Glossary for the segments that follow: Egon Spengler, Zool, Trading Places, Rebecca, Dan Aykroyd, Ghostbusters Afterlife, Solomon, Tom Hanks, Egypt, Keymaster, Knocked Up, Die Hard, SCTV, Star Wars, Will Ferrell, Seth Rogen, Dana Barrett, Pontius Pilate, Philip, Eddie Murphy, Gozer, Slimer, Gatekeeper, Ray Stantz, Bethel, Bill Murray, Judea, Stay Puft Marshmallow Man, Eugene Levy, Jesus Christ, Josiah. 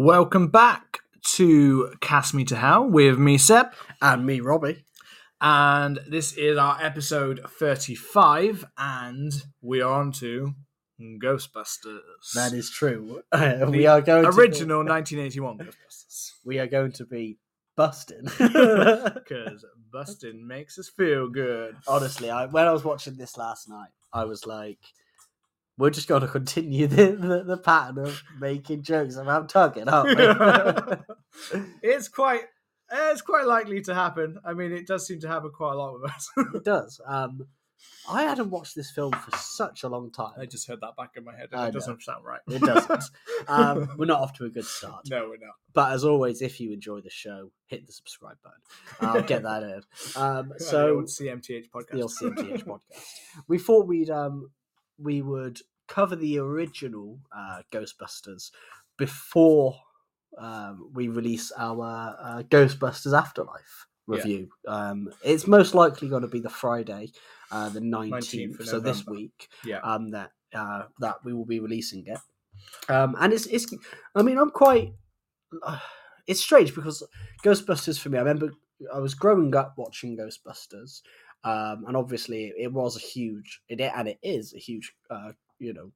Welcome back to Cast Me to Hell with me, Seb. And me, Robbie. And this is our episode 35, and we are on to Ghostbusters. That is true. We are going original to 1981 Ghostbusters. We are going to be busting. Because busting makes us feel good. Honestly, when I was watching this last night, I was like, we're just going to continue the pattern of making jokes about tugging, aren't we? It's quite likely to happen. I mean, it does seem to happen quite a lot with us. It does. I hadn't watched this film for such a long time. I just heard that back in my head, and it doesn't sound right. It doesn't. We're not off to a good start. No, we're not. But as always, if you enjoy the show, hit the subscribe button. I'll get that in. The old CMTH podcast. The old CMTH podcast. We thought we would cover the original Ghostbusters before we release our Ghostbusters Afterlife review. Yeah. It's most likely going to be the Friday, the 19th, so this week, yeah. That we will be releasing it. And it's I mean, I'm quite... it's strange because Ghostbusters for me, I remember I was growing up watching Ghostbusters, and obviously it was a huge... it is a huge...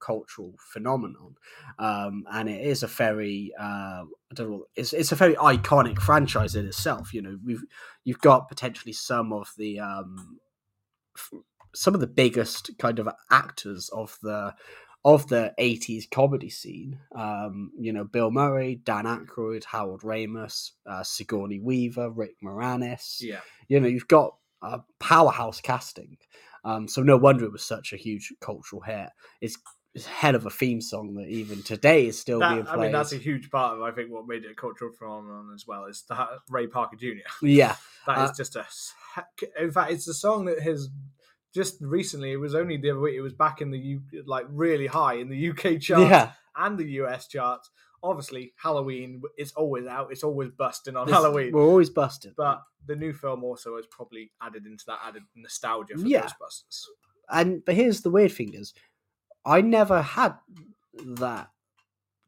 cultural phenomenon, and it is a very it's a very iconic franchise in itself. You've got potentially some of the biggest kind of actors of the 80s comedy scene. Bill Murray, Dan Aykroyd, Harold Ramis, Sigourney Weaver, Rick Moranis. Yeah, you've got powerhouse casting. So no wonder it was such a huge cultural hit. It's a hell of a theme song that even today is still being played. I mean, that's a huge part of, I think, what made it a cultural phenomenon as well is that Ray Parker Jr. Yeah. That is just a... In fact, it's a song that has just recently, it was only the other week, it was back in the UK, like really high in the UK charts and the US charts. Obviously, Halloween is always out. It's always busting on Halloween. We're always busting. But the new film also has probably added into that added nostalgia for Ghostbusters. But here's the weird thing is, I never had that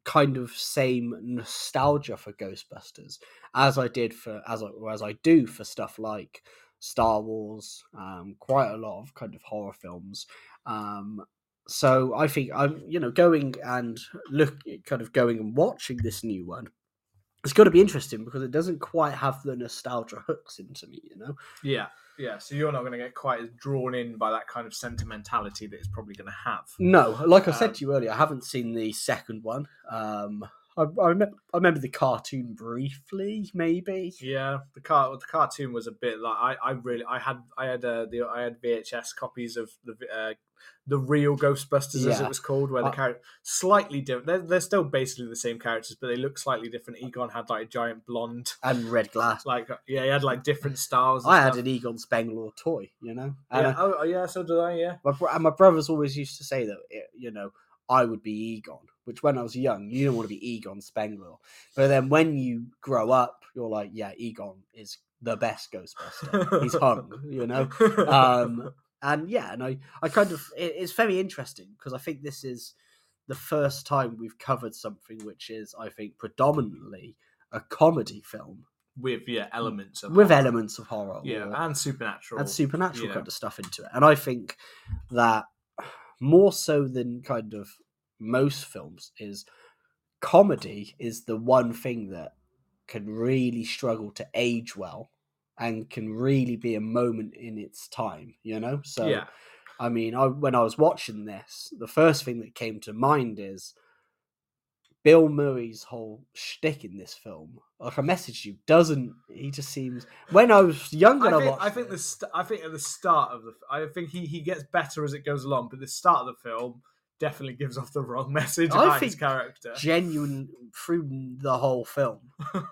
kind of same nostalgia for Ghostbusters as I did for as I do for stuff like Star Wars, quite a lot of kind of horror films. So I think I'm, going and going and watching this new one. It's got to be interesting because it doesn't quite have the nostalgia hooks into me, Yeah, yeah. So you're not going to get quite as drawn in by that kind of sentimentality that it's probably going to have. No, like I said to you earlier, I haven't seen the second one. I remember the cartoon briefly, maybe. Yeah, the cartoon was a bit like I had VHS copies of the real Ghostbusters as it was called, where the character slightly different. They're still basically the same characters, but they look slightly different. Egon had like a giant blonde and red glass. He had like different styles. I had an Egon Spengler toy, And so did I. Yeah, my brothers always used to say that I would be Egon. Which when I was young, you don't want to be Egon Spengler. But then when you grow up, you're like, yeah, Egon is the best Ghostbuster. He's hung, it's very interesting because I think this is the first time we've covered something which is, I think, predominantly a comedy film. With elements of horror. Yeah, and supernatural. And supernatural kind of stuff into it. And I think that more so than kind of most films is comedy is the one thing that can really struggle to age well and can really be a moment in its time, I mean, when I was watching this, the first thing that came to mind is Bill Murray's whole shtick in this film. Like I messaged you, he just seems? When I was younger, I think he gets better as it goes along, but the start of the film definitely gives off the wrong message about his character. Genuine through the whole film,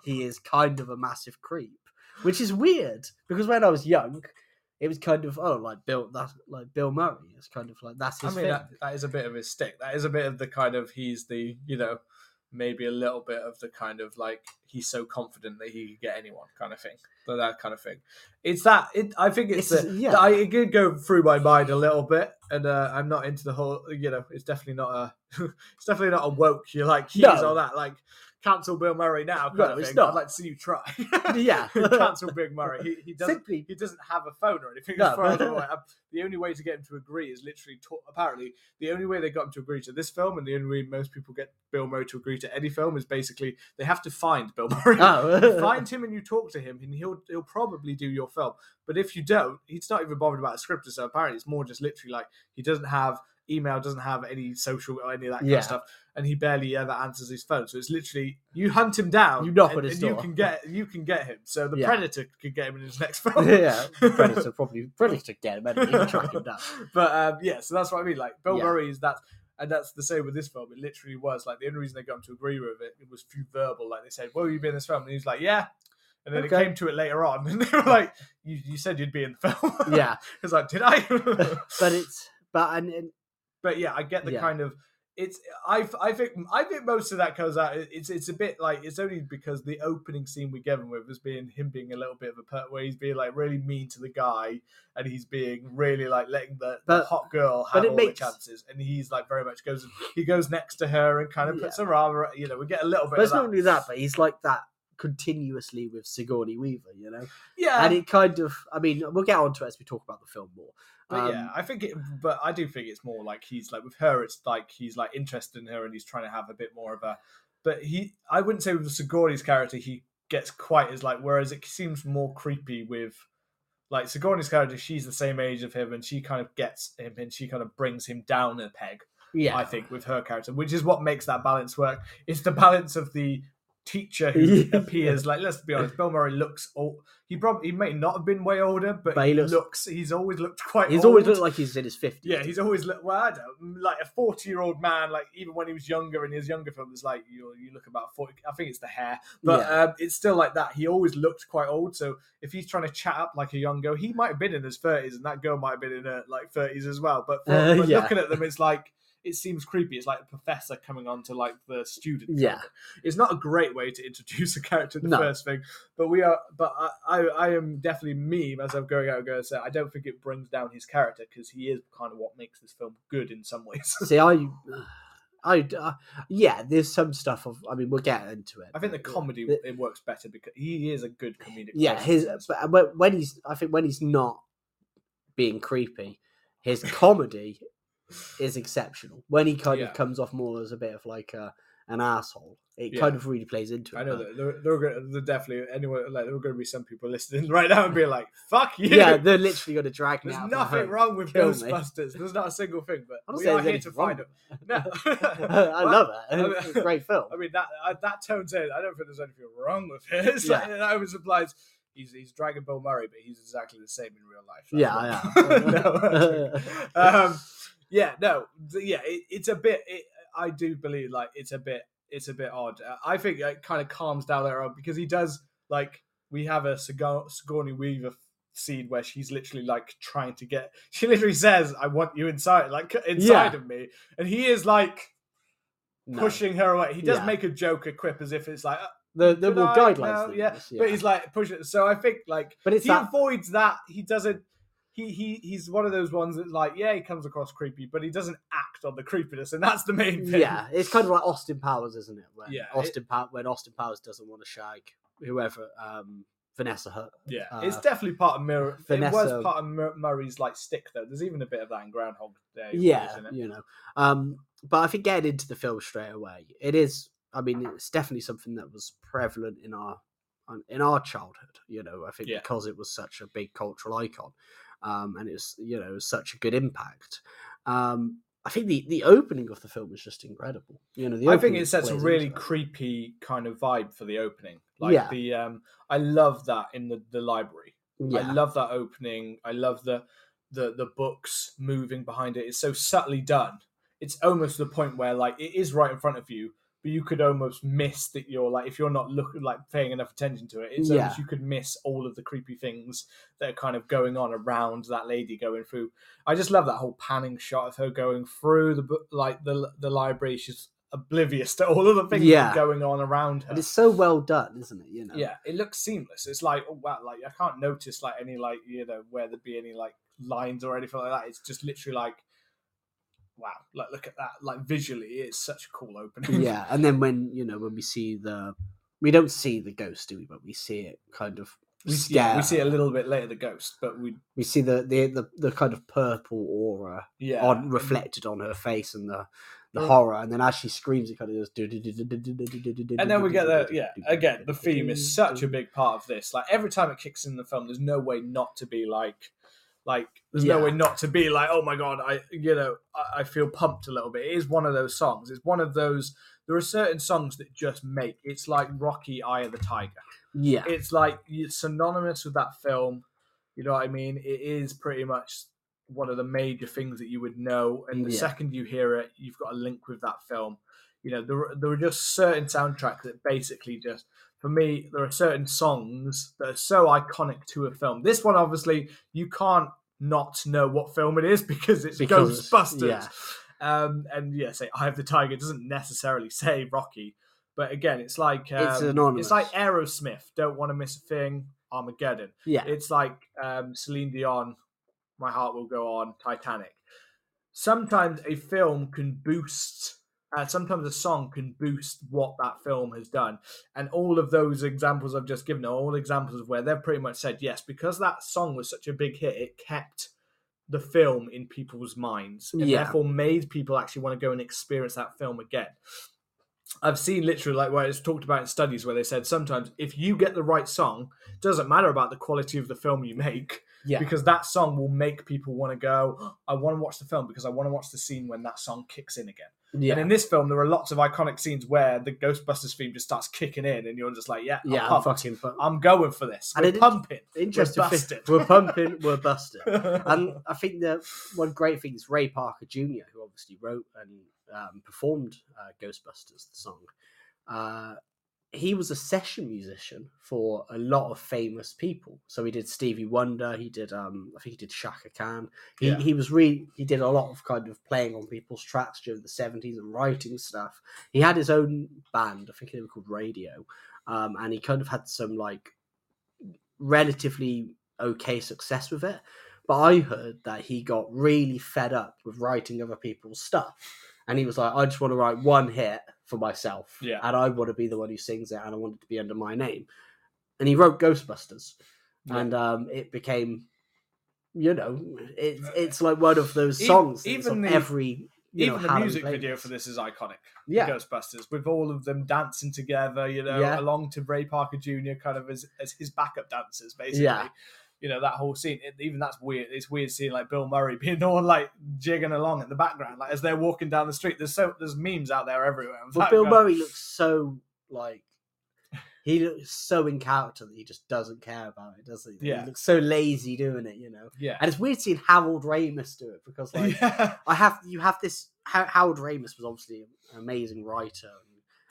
he is kind of a massive creep, which is weird because when I was young, it was kind of Bill Murray. It's kind of like that's his thing. That is a bit of his stick. That is a bit of the kind of he's the maybe a little bit of the kind of like he's so confident that he could get anyone kind of thing. So that kind of thing. It's that. I think it did go through my mind a little bit, and I'm not into the whole. It's definitely not a woke. You're like, he's all that like cancel Bill Murray now. No, it's not. I'd like to see you try. Yeah. Cancel Big Murray. He doesn't have a phone or anything. No. As far as I'm aware. The only way to get him to agree is literally apparently the only way they got him to agree to this film, and the only way most people get Bill Murray to agree to any film, is basically they have to find Bill Murray. Oh. Find him and you talk to him and he'll probably do your film. But if you don't, he's not even bothered about a script, so apparently it's more just literally like he doesn't have email, doesn't have any social or any of that kind of stuff, and he barely ever answers his phone. So it's literally you hunt him down, you knock on his door, and you can get him. So the Predator could get him in his next film. Yeah, Predator get him and track him down. But so that's what I mean. Like Bill Murray is that, and that's the same with this film. It literally was like the only reason they got him to agree with it. It was few verbal. Like they said, "Well, you've been in this film," and he was like, "Yeah." And then it came to it later on, and they were like, "You said you'd be in the film." Yeah, it's like, did I? But I get the kind of it's. I think most of that comes out. It's a bit like it's only because the opening scene we gave him with was him being a little bit of a pert, where he's being like really mean to the guy, and he's being really like letting the hot girl have all the chances, and he's like very much goes next to her and kind of puts her arm. We get a little bit. But it's not only that, but he's like that continuously with Sigourney Weaver, and it kind of, I mean, we'll get onto it as we talk about the film more. But I do think it's more like he's like with her, it's like he's like interested in her and he's trying to have a bit more of a. But I wouldn't say with Sigourney's character he gets quite as like. Whereas it seems more creepy with like Sigourney's character, she's the same age of him and she kind of gets him and she kind of brings him down a peg. Yeah, I think with her character, which is what makes that balance work. It's the balance of the teacher who appears like, let's be honest, Bill Murray looks old. He may not have been way older, but he's always looked like he's in his 50s. Yeah, he's always looked like a 40-year-old man, like even when he was younger in his younger films, like you look about 40. I think it's the hair, but it's still like that. He always looked quite old, so if he's trying to chat up like a young girl, he might have been in his 30s and that girl might have been in her like 30s as well, but looking at them, it's like it seems creepy. It's like a professor coming on to like the student. Yeah, it's not a great way to introduce a character. First thing, but we are. But I am definitely as I'm going out and going. So I don't think it brings down his character because he is kind of what makes this film good in some ways. See, there's some stuff of. I mean, we'll get into it. I think the comedy it works better because he is a good comedic. Yeah, but when he's not being creepy, his comedy is exceptional. When he kind of comes off more as a bit of like an asshole, it kind of really plays into it. I know that they're definitely anyone like there are going to be some people listening right now and be like, "Fuck you!" Yeah, they're literally going to drag me. There's nothing wrong with Ghostbusters. There's not a single thing, but we are here to find them. No, I love it. It's a great film. I mean that tone's in. I don't think there's anything wrong with it. It's like, I was obliged. He's dragging Bill Murray, but he's exactly the same in real life. I do believe like it's a bit odd. I think it kind of calms down later on because he does like we have a Sigourney Weaver scene where she's literally like trying to get. She literally says, "I want you inside of me," and he is like pushing her away. He does make a joke, a quip, as if it's like. The more guidelines, but he's like pushing it. So I think like, but it's avoids that. He doesn't. He's one of those ones that like, he comes across creepy, but he doesn't act on the creepiness, and that's the main thing. Yeah, it's kind of like Austin Powers, isn't it? When Austin Powers doesn't want to shag whoever, Vanessa Hudgens. Yeah, it's definitely part of Murray's like stick though. There's even a bit of that in Groundhog Day. Yeah, isn't it? But I think getting into the film straight away, it is. I mean, it's definitely something that was prevalent in our childhood. I think because it was such a big cultural icon. And it's such a good impact. I think the opening of the film is just incredible. I think it sets a really creepy kind of vibe for the opening. Like I love that in the library. Yeah. I love that opening. I love the books moving behind it. It's so subtly done. It's almost the point where like it is right in front of you, but you could almost miss that you're like, if you're not looking like paying enough attention to it, it's almost you could miss all of the creepy things that are kind of going on around that lady going through. I just love that whole panning shot of her going through the library. She's oblivious to all of the things that are going on around her. And it's so well done, isn't it? Yeah, it looks seamless. It's like, oh wow, like I can't notice like any like where there'd be any like lines or anything like that. It's just literally like wow, like look at that, like visually it's such a cool opening. Yeah, and then when, you know, when we see the, we don't see the ghost, do we? But we see it kind of scare. Yeah, we see a little bit later the ghost, but we see the kind of purple aura on reflected on her face and the horror, and then as she screams, it kind of goes. And then we get the again. The theme is such a big part of this. Like every time it kicks in the film, there's no way not to be like there's no way not to be like, oh my god, I feel pumped a little bit. It is one of those songs. It's one of those. There are certain songs that just make. It's like Rocky, Eye of the Tiger. Yeah, it's like it's synonymous with that film. You know what I mean? It is pretty much one of the major things that you would know, and the second you hear it, you've got a link with that film. You know, there are just certain soundtracks that basically just, for me, there are certain songs that are so iconic to a film. This one, obviously, you can't not know what film it is because it's Ghostbusters. Yeah. And say Eye of the Tiger doesn't necessarily say Rocky, but again, it's like it's like Aerosmith, Don't Want to Miss a Thing, Armageddon. Yeah, it's like Celine Dion, My Heart Will Go On, Titanic. Sometimes a film can boost, sometimes a song can boost what that film has done. And all of those examples I've just given are all examples of where they've pretty much said, yes, because that song was such a big hit, it kept the film in people's minds and therefore made people actually want to go and experience that film again. I've seen literally like where it's talked about in studies where they said sometimes if you get the right song, it doesn't matter about the quality of the film you make. Yeah. Because that song will make people want to go, oh, I want to watch the film because I want to watch the scene when that song kicks in again. Yeah. And in this film, there are lots of iconic scenes where the Ghostbusters theme just starts kicking in and you're just like, I'm going for this. We're pumping. Interesting. We're busted. We're pumping. We're busted. And I think the one great thing is Ray Parker Jr., who obviously wrote and performed Ghostbusters, the song. He was a session musician for a lot of famous people. So he did Stevie Wonder. He did, I think he did Chaka Khan. He did a lot of kind of playing on people's tracks during the 70s and writing stuff. He had his own band. I think they were called Radio. And he kind of had some like relatively okay success with it. But I heard that he got really fed up with writing other people's stuff. And he was like, I just want to write one hit for myself. Yeah. And I want to be the one who sings it and I want it to be under my name. And he wrote Ghostbusters. Yeah. And it became, you know, it's like one of those songs. The music video for this is iconic. Yeah. Ghostbusters, with all of them dancing together, you know, along to Ray Parker Jr. kind of as his backup dancers, basically. Yeah. You know, that whole scene, even that's weird. It's weird seeing like Bill Murray being the one like jigging along in the background, like as they're walking down the street. There's memes out there everywhere. Well, Bill Murray looks so like he looks so in character that he just doesn't care about it, does he? Yeah. He looks so lazy doing it, you know. Yeah. And it's weird seeing Harold Ramis do it because like Harold Ramis was obviously an amazing writer.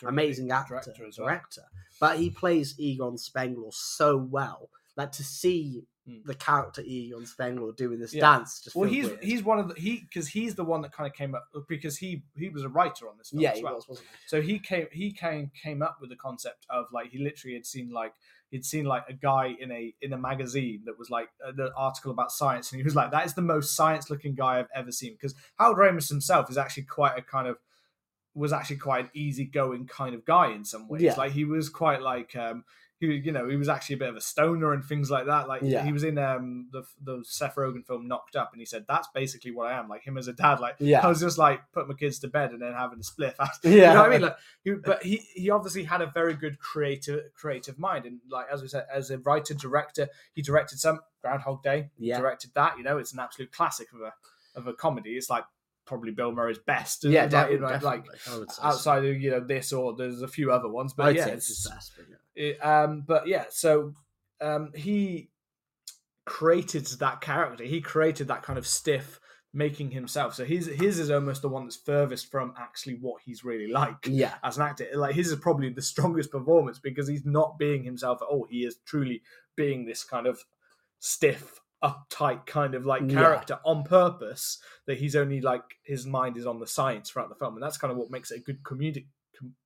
Amazing actor, director, but he plays Egon Spengler so well that to see the character Egon Spengler doing this dance just weird. He's one of the because he's the one that kind of came up because he was a writer on this film wasn't he? So he came up with the concept of like he literally had seen like a guy in a magazine that was like an article about science and he was like, that is the most science looking guy I've ever seen, because Harold Ramis himself is actually quite an easygoing kind of guy in some ways. Yeah. Like he was quite like he was actually a bit of a stoner and things like that. Like he was in the Seth Rogen film Knocked Up, and he said that's basically what I am. Like him as a dad. Like I was just like putting my kids to bed and then having a spliff. After, you know what I mean? Like, he obviously had a very good creative mind, and like as we said, as a writer director, he directed some Groundhog Day. Yeah, directed that. You know, it's an absolute classic of a comedy. It's like probably Bill Murray's best. Yeah, definitely. Like outside of this, or there's a few other ones, but it's his best. But he created that character. He created that kind of stiff making himself. So his is almost the one that's furthest from actually what he's really like as an actor. Like his is probably the strongest performance because he's not being himself at all. He is truly being this kind of stiff, uptight kind of like character on purpose, that he's only like his mind is on the science throughout the film. And that's kind of what makes it a good comedic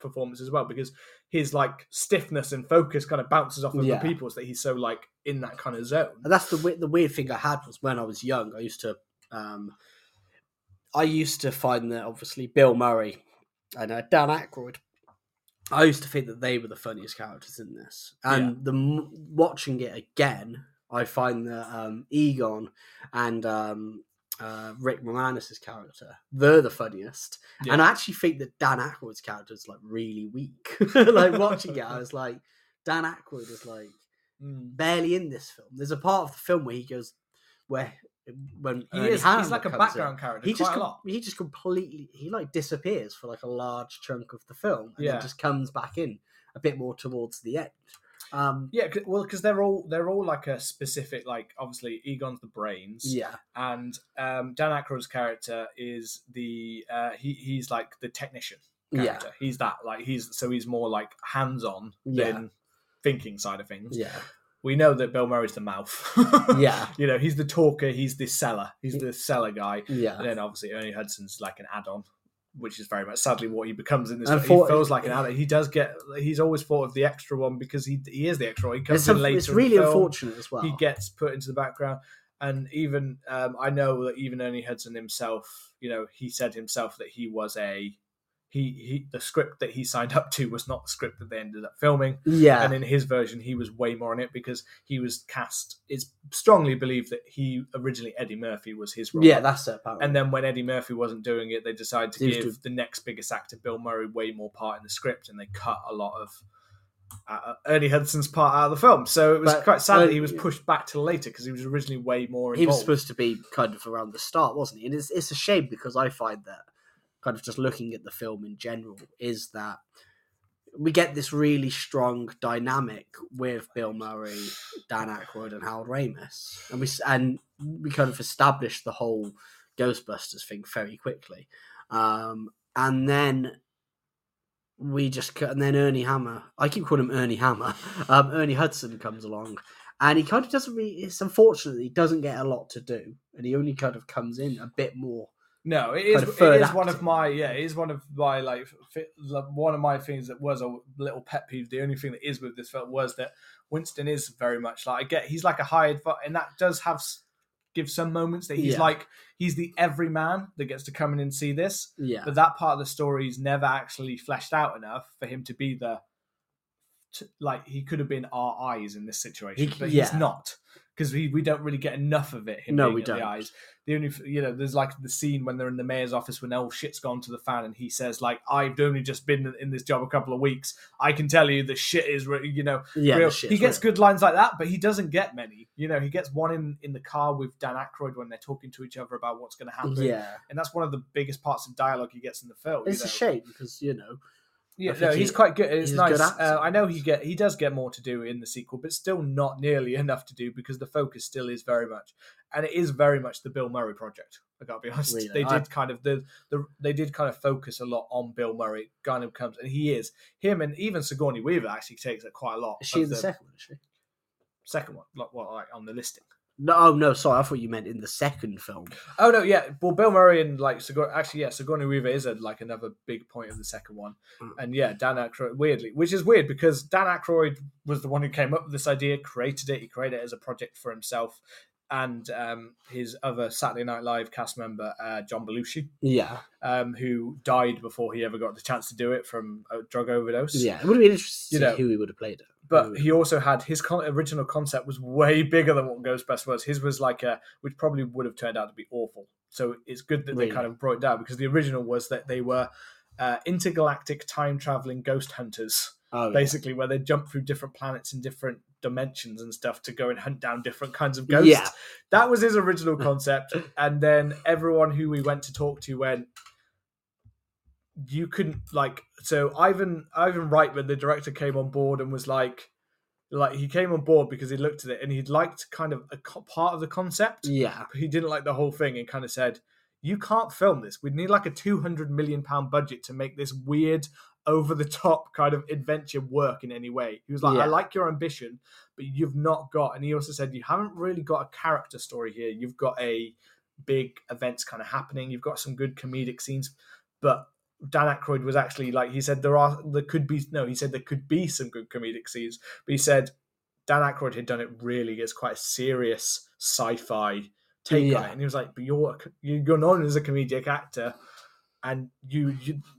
performance as well, because his like stiffness and focus kind of bounces off of the people, so that he's so like in that kind of zone. And that's the weird thing I had was when I was young, I used to I used to find that obviously Bill Murray and Dan Aykroyd, I used to think that they were the funniest characters in this. And watching it again, I find that Egon and Rick Moranis' character, they're the funniest. Yeah. And I actually think that Dan Aykroyd's character is like really weak. Like watching it, I was like, Dan Aykroyd is like barely in this film. There's a part of the film where he goes, when he's like a background character. He just completely disappears for like a large chunk of the film, and then just comes back in a bit more towards the end. Because they're all like a specific, like obviously Egon's the brains, and Dan Aykroyd's character is the he's like the technician character. He's that like he's more like hands on than thinking side of things. Yeah. We know that Bill Murray's the mouth. You know, he's the talker, he's the seller. He's the seller guy. Yeah. And then obviously Ernie Hudson's like an add-on, which is very much sadly what he becomes in this. He feels like an add-on. He's always thought of the extra one because he is the extra one. He comes in later. It's really unfortunate as well. He gets put into the background. And even I know that even Ernie Hudson himself, you know, he said himself that he was the script that he signed up to was not the script that they ended up filming. Yeah. And in his version, he was way more on it because he was cast. It's strongly believed that he originally, Eddie Murphy was his role. Yeah, that's it. Apparently. And then when Eddie Murphy wasn't doing it, they decided to give the next biggest actor, Bill Murray, way more part in the script. And they cut a lot of Ernie Hudson's part out of the film. So it was quite sad that he was pushed back till later because he was originally way more involved. He was supposed to be kind of around the start, wasn't he? And it's a shame because I find that kind of just looking at the film in general is that we get this really strong dynamic with Bill Murray, Dan Aykroyd, and Harold Ramis, and we kind of establish the whole Ghostbusters thing very quickly, and then Ernie Hammer. I keep calling him Ernie Hammer. Ernie Hudson comes along, and he kind of doesn't. It's unfortunate that he doesn't get a lot to do, and he only kind of comes in a bit more. No, it is one of my things that was a little pet peeve. The only thing that is with this film was that Winston is very much like, I get he's like a hired, and that does give some moments that he's like he's the everyman that gets to come in and see this. Yeah. But that part of the story is never actually fleshed out enough for him to be he could have been our eyes in this situation, but he's not. Because we don't really get enough of it. The eyes. The only, you know, there's like the scene when they're in the mayor's office when all shit's gone to the fan, and he says like, "I've only just been in this job a couple of weeks. I can tell you the shit is, real." He gets good lines like that, but he doesn't get many. You know, he gets one in the car with Dan Aykroyd when they're talking to each other about what's going to happen. Yeah, and that's one of the biggest parts of dialogue he gets in the film. It's a shame because Yeah, no, he's quite good. It's nice. I know he does get more to do in the sequel, but still not nearly enough to do because the focus still is very much, and it is very much the Bill Murray project. I gotta be honest. Really? They did kind of focus a lot on Bill Murray. Kind of comes, and he is him, and even Sigourney Weaver actually takes it quite a lot. Is she in the second one? Is she second one? Like on the listing. No, sorry, I thought you meant in the second film. Oh no, yeah. Well, Bill Murray and Sigourney Weaver is another big point of the second one, and Dan Aykroyd weirdly, which is weird because Dan Aykroyd was the one who came up with this idea, created it. He created it as a project for himself and his other Saturday Night Live cast member, John Belushi. Yeah, who died before he ever got the chance to do it from a drug overdose. Yeah, it would have been interesting to see who he would have played it. But he also had his original concept was way bigger than what Ghostbusters was. His was which probably would have turned out to be awful. So it's good that they kind of brought it down because the original was that they were intergalactic time traveling ghost hunters, where they jump through different planets and different dimensions and stuff to go and hunt down different kinds of ghosts. Yeah. That was his original concept. And then everyone who we went to talk to went, you couldn't Ivan Reitman, the director, came on board and was like he came on board because he looked at it and he liked kind of a part of the concept. Yeah, but he didn't like the whole thing and kind of said, "You can't film this. We'd need like a $200 million budget to make this weird, over the top kind of adventure work in any way." He was like, "I like your ambition, but you've not got." And he also said, "You haven't really got a character story here. You've got a big events kind of happening. You've got some good comedic scenes, but." Dan Aykroyd was actually he said there could be some good comedic scenes, but he said Dan Aykroyd had done it really as quite a serious sci-fi take on it. And he was like, but you're known as a comedic actor, and you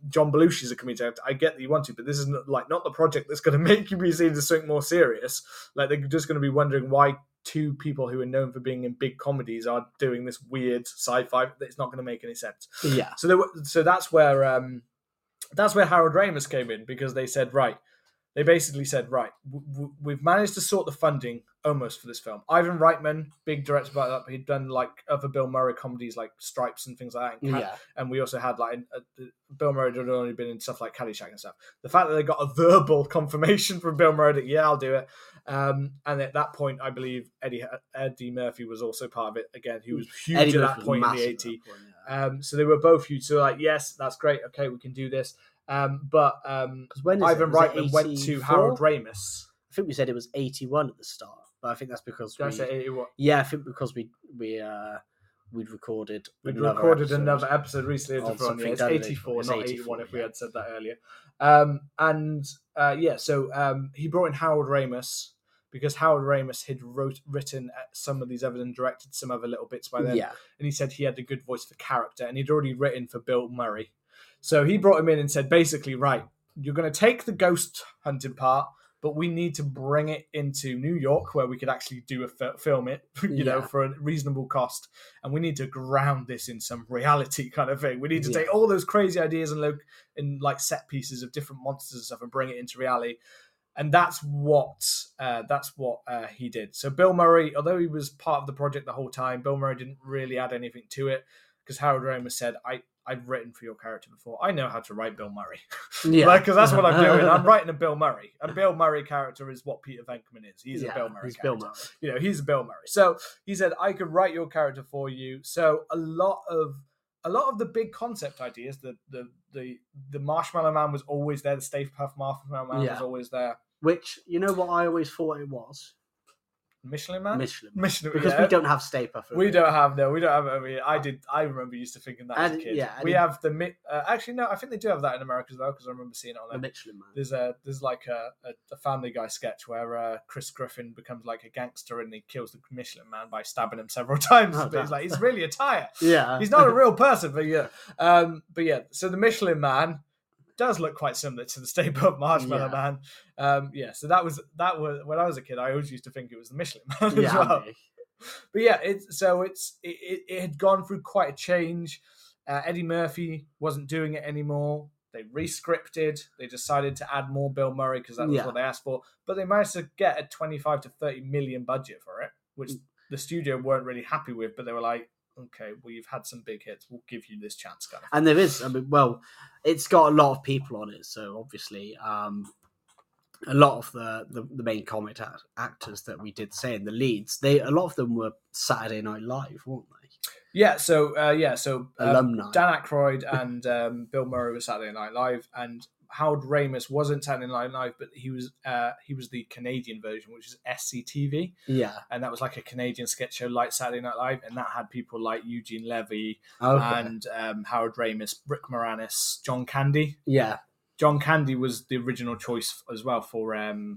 John Belushi's a comedic actor. I get that you want to, but this is not the project that's going to make you be seen as something more serious. Like, they're just going to be wondering why two people who are known for being in big comedies are doing this weird sci-fi that's not going to make any sense. Yeah. So that's where Harold Ramis came in, because they said, right, we've managed to sort the funding almost for this film. Ivan Reitman, big director by that, he'd done like other Bill Murray comedies like Stripes and things like that. And we also had like Bill Murray had only been in stuff like Caddyshack and stuff. The fact that they got a verbal confirmation from Bill Murray that, yeah, I'll do it. And at that point, I believe Eddie Murphy was also part of it again. He was huge Eddie at Murphy that point in the 80s. Yeah. So they were both huge. So like, yes, that's great. Okay, we can do this. But Ivan Reitman went to Harold Ramis. I think we said it was 81 at the start, but I think that's because we'd recorded. Another episode recently. It's 84, not 81. If we had said that earlier. He brought in Harold Ramis because Harold Ramis had written some of these others and directed some other little bits by then. Yeah. And he said he had a good voice for character, and he'd already written for Bill Murray. So he brought him in and said, basically, right, you're going to take the ghost hunting part, but we need to bring it into New York where we could actually do film it, you know, for a reasonable cost. And we need to ground this in some reality kind of thing. We need to take all those crazy ideas and set pieces of different monsters and stuff and bring it into reality. And that's what he did. So Bill Murray, although he was part of the project the whole time, Bill Murray didn't really add anything to it because Harold Ramis said, I've written for your character before. I know how to write Bill Murray. Because that's what I'm doing. I'm writing a Bill Murray. A Bill Murray character is what Peter Venkman is. He's a Bill Murray character. Bill Murray. You know, he's a Bill Murray. So he said, I could write your character for you. So a lot of the big concept ideas, the Marshmallow Man was always there. The Stay Puft Marshmallow Man was always there. Which, you know what I always thought it was? Michelin Man. Because we don't have Stay Puft. We don't have. I mean, I remember used to thinking that as a kid. Yeah, we have the. Actually, no, I think they do have that in America as well because I remember seeing it on there. The Michelin Man. There's a Family Guy sketch where Chris Griffin becomes like a gangster and he kills the Michelin Man by stabbing him several times. But he's like, he's really a tire. He's not a real person. So the Michelin Man does look quite similar to the Stay Puft Marshmallow Man. So that was when I was a kid, I always used to think it was the Michelin Man as well. But yeah, it had gone through quite a change. Eddie Murphy wasn't doing it anymore. They re-scripted. They decided to add more Bill Murray because that was what they asked for. But they managed to get a 25 to 30 million budget for it, which the studio weren't really happy with, but they were like, okay, well, you've had some big hits. We'll give you this chance, guys. And there is, it's got a lot of people on it. So obviously, a lot of the main comic actors that we did say in the leads, a lot of them were Saturday Night Live, weren't they? Yeah. So alumni Dan Aykroyd and Bill Murray were Saturday Night Live, and Harold Ramis wasn't Saturday Night Live, but he was the Canadian version, which is SCTV. Yeah. And that was like a Canadian sketch show like Saturday Night Live, and that had people like Eugene Levy and Harold Ramis, Rick Moranis, John Candy. Yeah. John Candy was the original choice as well for not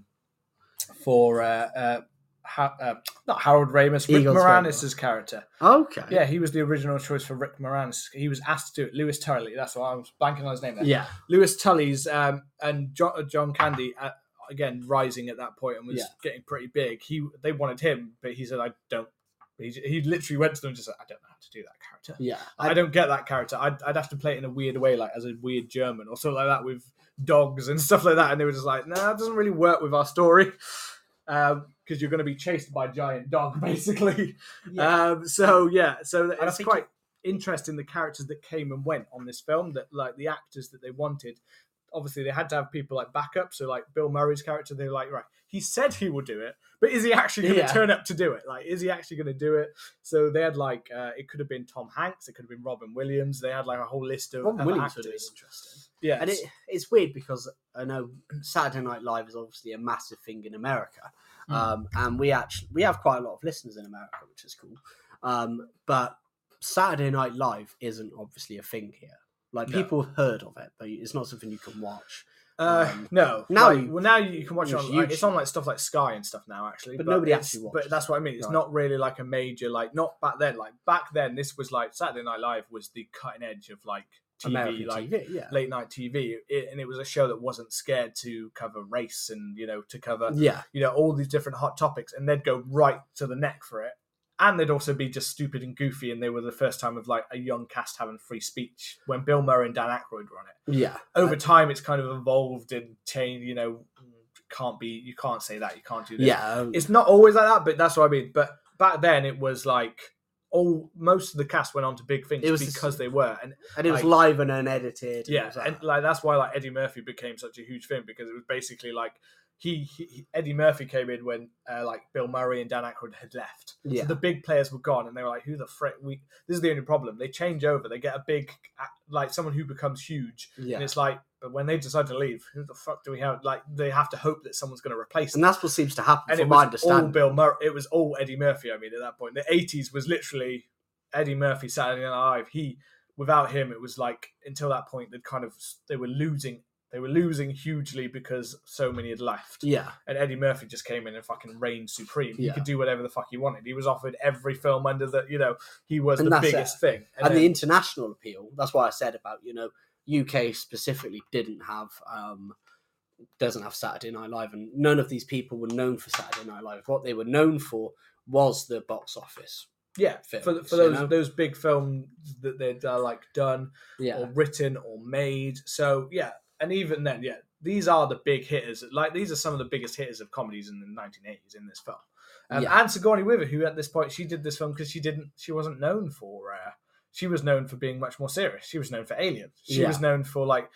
Harold Ramis, Rick Moranis' character. Okay. Yeah, he was the original choice for Rick Moranis. He was asked to do it. Louis Tully, that's why I was blanking on his name there. Yeah. Louis Tully's and John Candy, again, rising at that point and was getting pretty big. They wanted him, but he said, I don't. He literally went to them and just said, I don't know how to do that character. Yeah. I don't get that character. I'd have to play it in a weird way, like as a weird German or something like that with dogs and stuff like that. And they were just like, no, that doesn't really work with our story. Because you're going to be chased by a giant dog, basically. Yeah. So it's quite interesting, the characters that came and went on this film, that like the actors that they wanted. Obviously, they had to have people like backup. So, like Bill Murray's character, they're like, right, he said he will do it, but is he actually going to turn up to do it? Like, is he actually going to do it? So they had like it could have been Tom Hanks, it could have been Robin Williams. They had like a whole list of actors. Would have been interesting. Yeah, and it's weird because I know Saturday Night Live is obviously a massive thing in America, and we have quite a lot of listeners in America, which is cool. But Saturday Night Live isn't obviously a thing here. Like people have heard of it, but it's not something you can watch. No. Now you can watch it on, like, it's on like stuff like Sky and stuff now, actually. But nobody actually watches. But that's what I mean. It's not really like a major, like, not back then. Like, back then, this was like, Saturday Night Live was the cutting edge of like TV, American like TV, late night TV. And it was a show that wasn't scared to cover race and, you know, to cover, you know, all these different hot topics. And they'd go right to the neck for it. And they'd also be just stupid and goofy, and they were the first time of like a young cast having free speech when Bill Murray and Dan Aykroyd were on it. Yeah. Over time, it's kind of evolved and changed. You know, you can't say that, you can't do this. Yeah. It's not always like that, but that's what I mean. But back then, it was like most of the cast went on to big things because they were, and it was live and unedited. Yeah, and like that's why like Eddie Murphy became such a huge thing, because it was basically like. Eddie Murphy came in when like Bill Murray and Dan Aykroyd had left. Yeah. So the big players were gone, and they were like, "Who the frick? This is the only problem. They change over. They get a big like someone who becomes huge, and it's like, but when they decide to leave, who the fuck do we have? Like they have to hope that someone's going to replace them. And that's what seems to happen. And from my understanding, all Bill Murray. It was all Eddie Murphy. I mean, at that point, the '80s was literally Eddie Murphy, Saturday Night Live. Without him, it was like until that point they were losing. They were losing hugely because so many had left. Yeah. And Eddie Murphy just came in and fucking reigned supreme. Yeah. He could do whatever the fuck he wanted. He was offered every film under the, you know, he was the biggest thing. And the international appeal, that's why I said about, you know, UK specifically doesn't have Saturday Night Live, and none of these people were known for Saturday Night Live. What they were known for was the box office. Yeah, films, for those those big films that they'd like done or written or made. So, yeah. And even then, yeah, these are the big hitters. Like, these are some of the biggest hitters of comedies in the 1980s in this film. And Sigourney Weaver, who at this point, she did this film because she wasn't known for, she was known for being much more serious. She was known for Aliens. She was known for, like,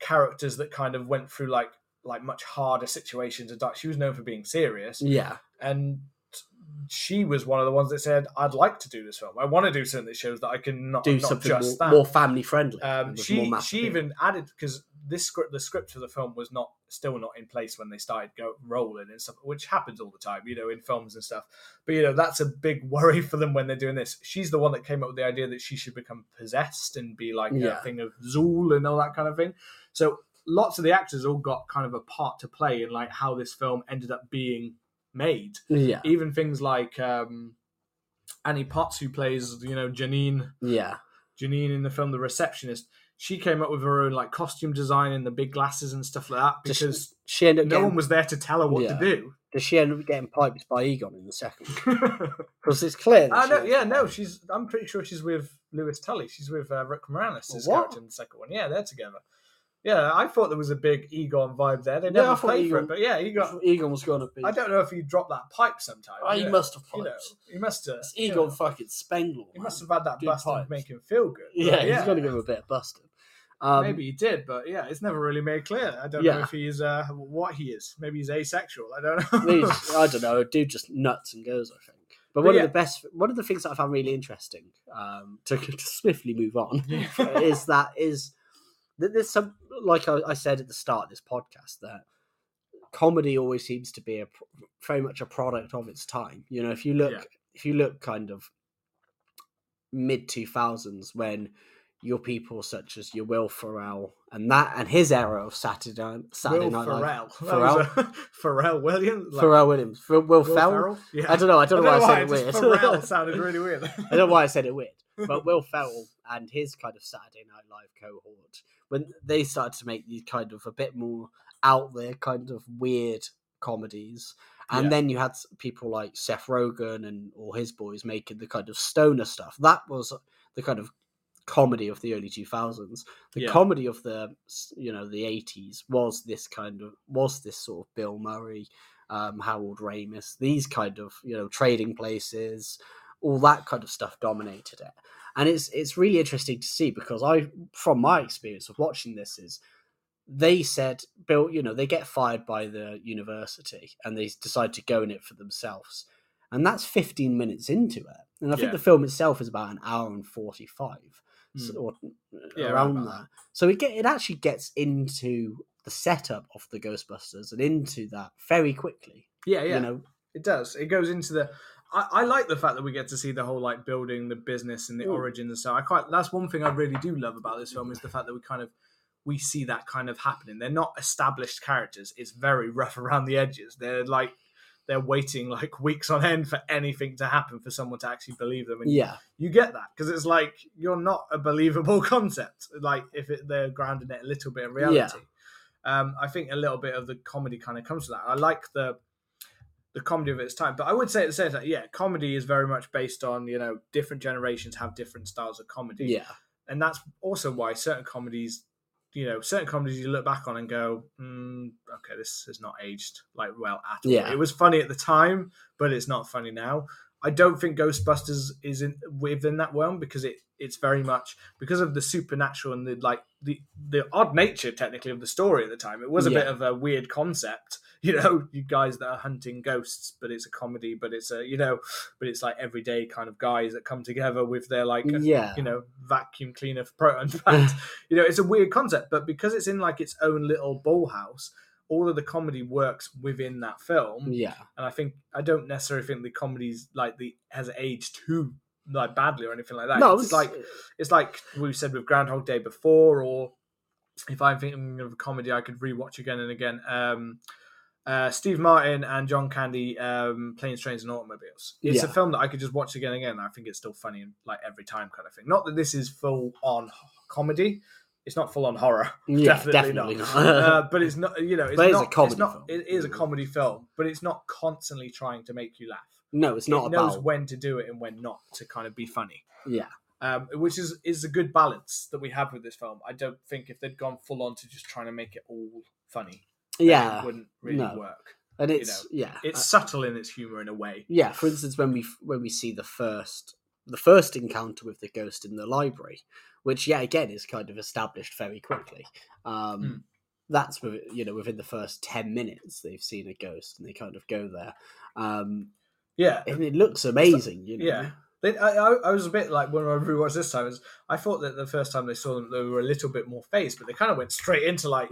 characters that kind of went through, like much harder situations. She was known for being serious. Yeah. And she was one of the ones that said, I'd like to do this film. I want to do something that shows that I can more family friendly. She even added, because the script for the film was still not in place when they started rolling and stuff, which happens all the time, you know, in films and stuff. But, you know, that's a big worry for them when they're doing this. She's the one that came up with the idea that she should become possessed and be like a thing of Zool and all that kind of thing. So lots of the actors all got kind of a part to play in like how this film ended up being made. Even things like Annie Potts, who plays, you know, Janine in the film The Receptionist. She came up with her own like costume design and the big glasses and stuff like that, because she ended up one was there to tell her what to do. Does she end up getting piped by Egon in the second? Because it's clear. I'm pretty sure she's with Louis Tully. She's with Rick Moranis, character in the second one. Yeah, they're together. Yeah, I thought there was a big Egon vibe there. They never played for it, but yeah, Egon was going to be. I don't know if he dropped that pipe sometime. Oh, he must have piped. You know, he must have. It's Egon fucking Spengler. He must have had that busting to make him feel good. Yeah, he's going to give him a bit of busting. Maybe he did, but yeah, it's never really made clear. I don't know if he's what he is. Maybe he's asexual. I don't know. I don't know. A dude just nuts and goes, I think. But one of the things that I found really interesting, to swiftly move on, is there's some, like I said at the start of this podcast, that comedy always seems to be very much a product of its time. You know, if you look kind of mid 2000s, when your people such as your Will Ferrell and his era of Saturday Night Live. Will Ferrell. Yeah. I don't know why I said it weird. Ferrell sounded really weird. I don't know why I said it weird. But Will Ferrell and his kind of Saturday Night Live cohort, when they started to make these kind of a bit more out there kind of weird comedies. And then you had people like Seth Rogen and all his boys making the kind of stoner stuff. That was the kind of comedy of the early 2000s. The comedy of the, you know, the 80s was this sort of Bill Murray, Harold Ramis, these kind of, you know, Trading Places, all that kind of stuff dominated it. And it's really interesting to see, because from my experience of watching this, is they said, Bill, you know, they get fired by the university and they decide to go in it for themselves. And that's 15 minutes into it. And I think the film itself is about an hour and 45 around that. So it actually gets into the setup of the Ghostbusters and into that very quickly. Yeah, yeah. You know? It does. It goes into the... I like the fact that we get to see the whole like building the business and the origins and stuff. That's one thing I really do love about this film, is the fact that we kind of we see that kind of happening. They're not established characters. It's very rough around the edges. They're waiting like weeks on end for anything to happen for someone to actually believe them. And yeah, you get that because it's like you're not a believable concept. Like if they're grounding it a little bit in reality. Yeah. I think a little bit of the comedy kind of comes to that. I like the comedy of its time, but I would say it says that yeah, comedy is very much based on, you know, different generations have different styles of comedy. Yeah, and that's also why certain comedies you look back on and go, okay, this has not aged like well at all. Yeah. It was funny at the time, but it's not funny now. I don't think Ghostbusters is within that realm because it's very much because of the supernatural and the odd nature technically of the story at the time. It was a bit of a weird concept, you know, you guys that are hunting ghosts, but it's a comedy, but it's a, you know, but it's like everyday kind of guys that come together with their vacuum cleaner for Proton Pack. You know, it's a weird concept, but because it's in like its own little ball house, all of the comedy works within that film. Yeah. And I don't necessarily think the comedy's like has aged too like badly or anything like that. No, it's like we said with Groundhog Day before, or if I'm thinking of a comedy I could rewatch again and again. Steve Martin and John Candy, Planes, Trains and Automobiles. It's a film that I could just watch again and again. I think it's still funny like every time kind of thing. Not that this is full on comedy. It's not full on horror. Yeah, definitely not. But it's not, you know, it is a comedy film, but it's not constantly trying to make you laugh. No, it's not. It knows when to do it and when not to kind of be funny. Yeah. Which is a good balance that we have with this film. I don't think if they'd gone full on to just trying to make it all funny, it wouldn't really work. And it's, you know, it's subtle in its humor in a way. Yeah. For instance, when we see the first encounter with the ghost in the library, which, yeah, again, is kind of established very quickly. That's, you know, within the first 10 minutes, they've seen a ghost and they kind of go there. And it looks amazing, you know. Yeah. I was a bit like, when I rewatched this time, I thought that the first time they saw them, they were a little bit more phased, but they kind of went straight into like,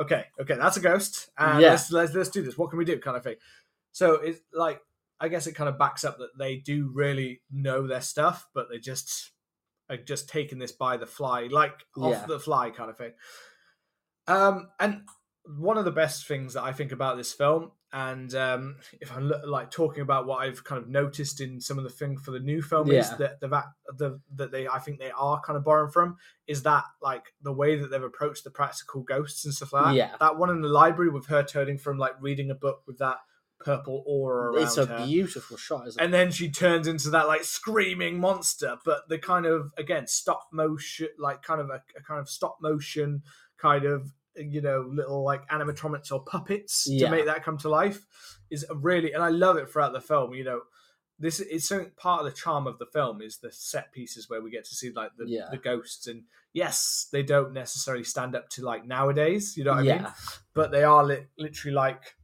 okay, that's a ghost, and let's do this. What can we do kind of thing? So it's like, I guess it kind of backs up that they do really know their stuff, but they just... like just taking this by the fly, like off the fly kind of thing. And one of the best things that I think about this film, and if I'm like talking about what I've kind of noticed in some of the thing for the new film, is that I think they are kind of borrowing from, is that like the way that they've approached the practical ghosts and stuff like that. Yeah. That one in the library with her turning from like reading a book with that purple aura around her. Beautiful shot, isn't it? And then she turns into that like screaming monster, but the kind of, again, stop motion, like kind of a kind of stop motion kind of, you know, little like animatronics or puppets to make that come to life is really, and I love it throughout the film. You know, this is something, part of the charm of the film is the set pieces where we get to see like the ghosts, and yes, they don't necessarily stand up to like nowadays, you know what I mean, but they are literally like,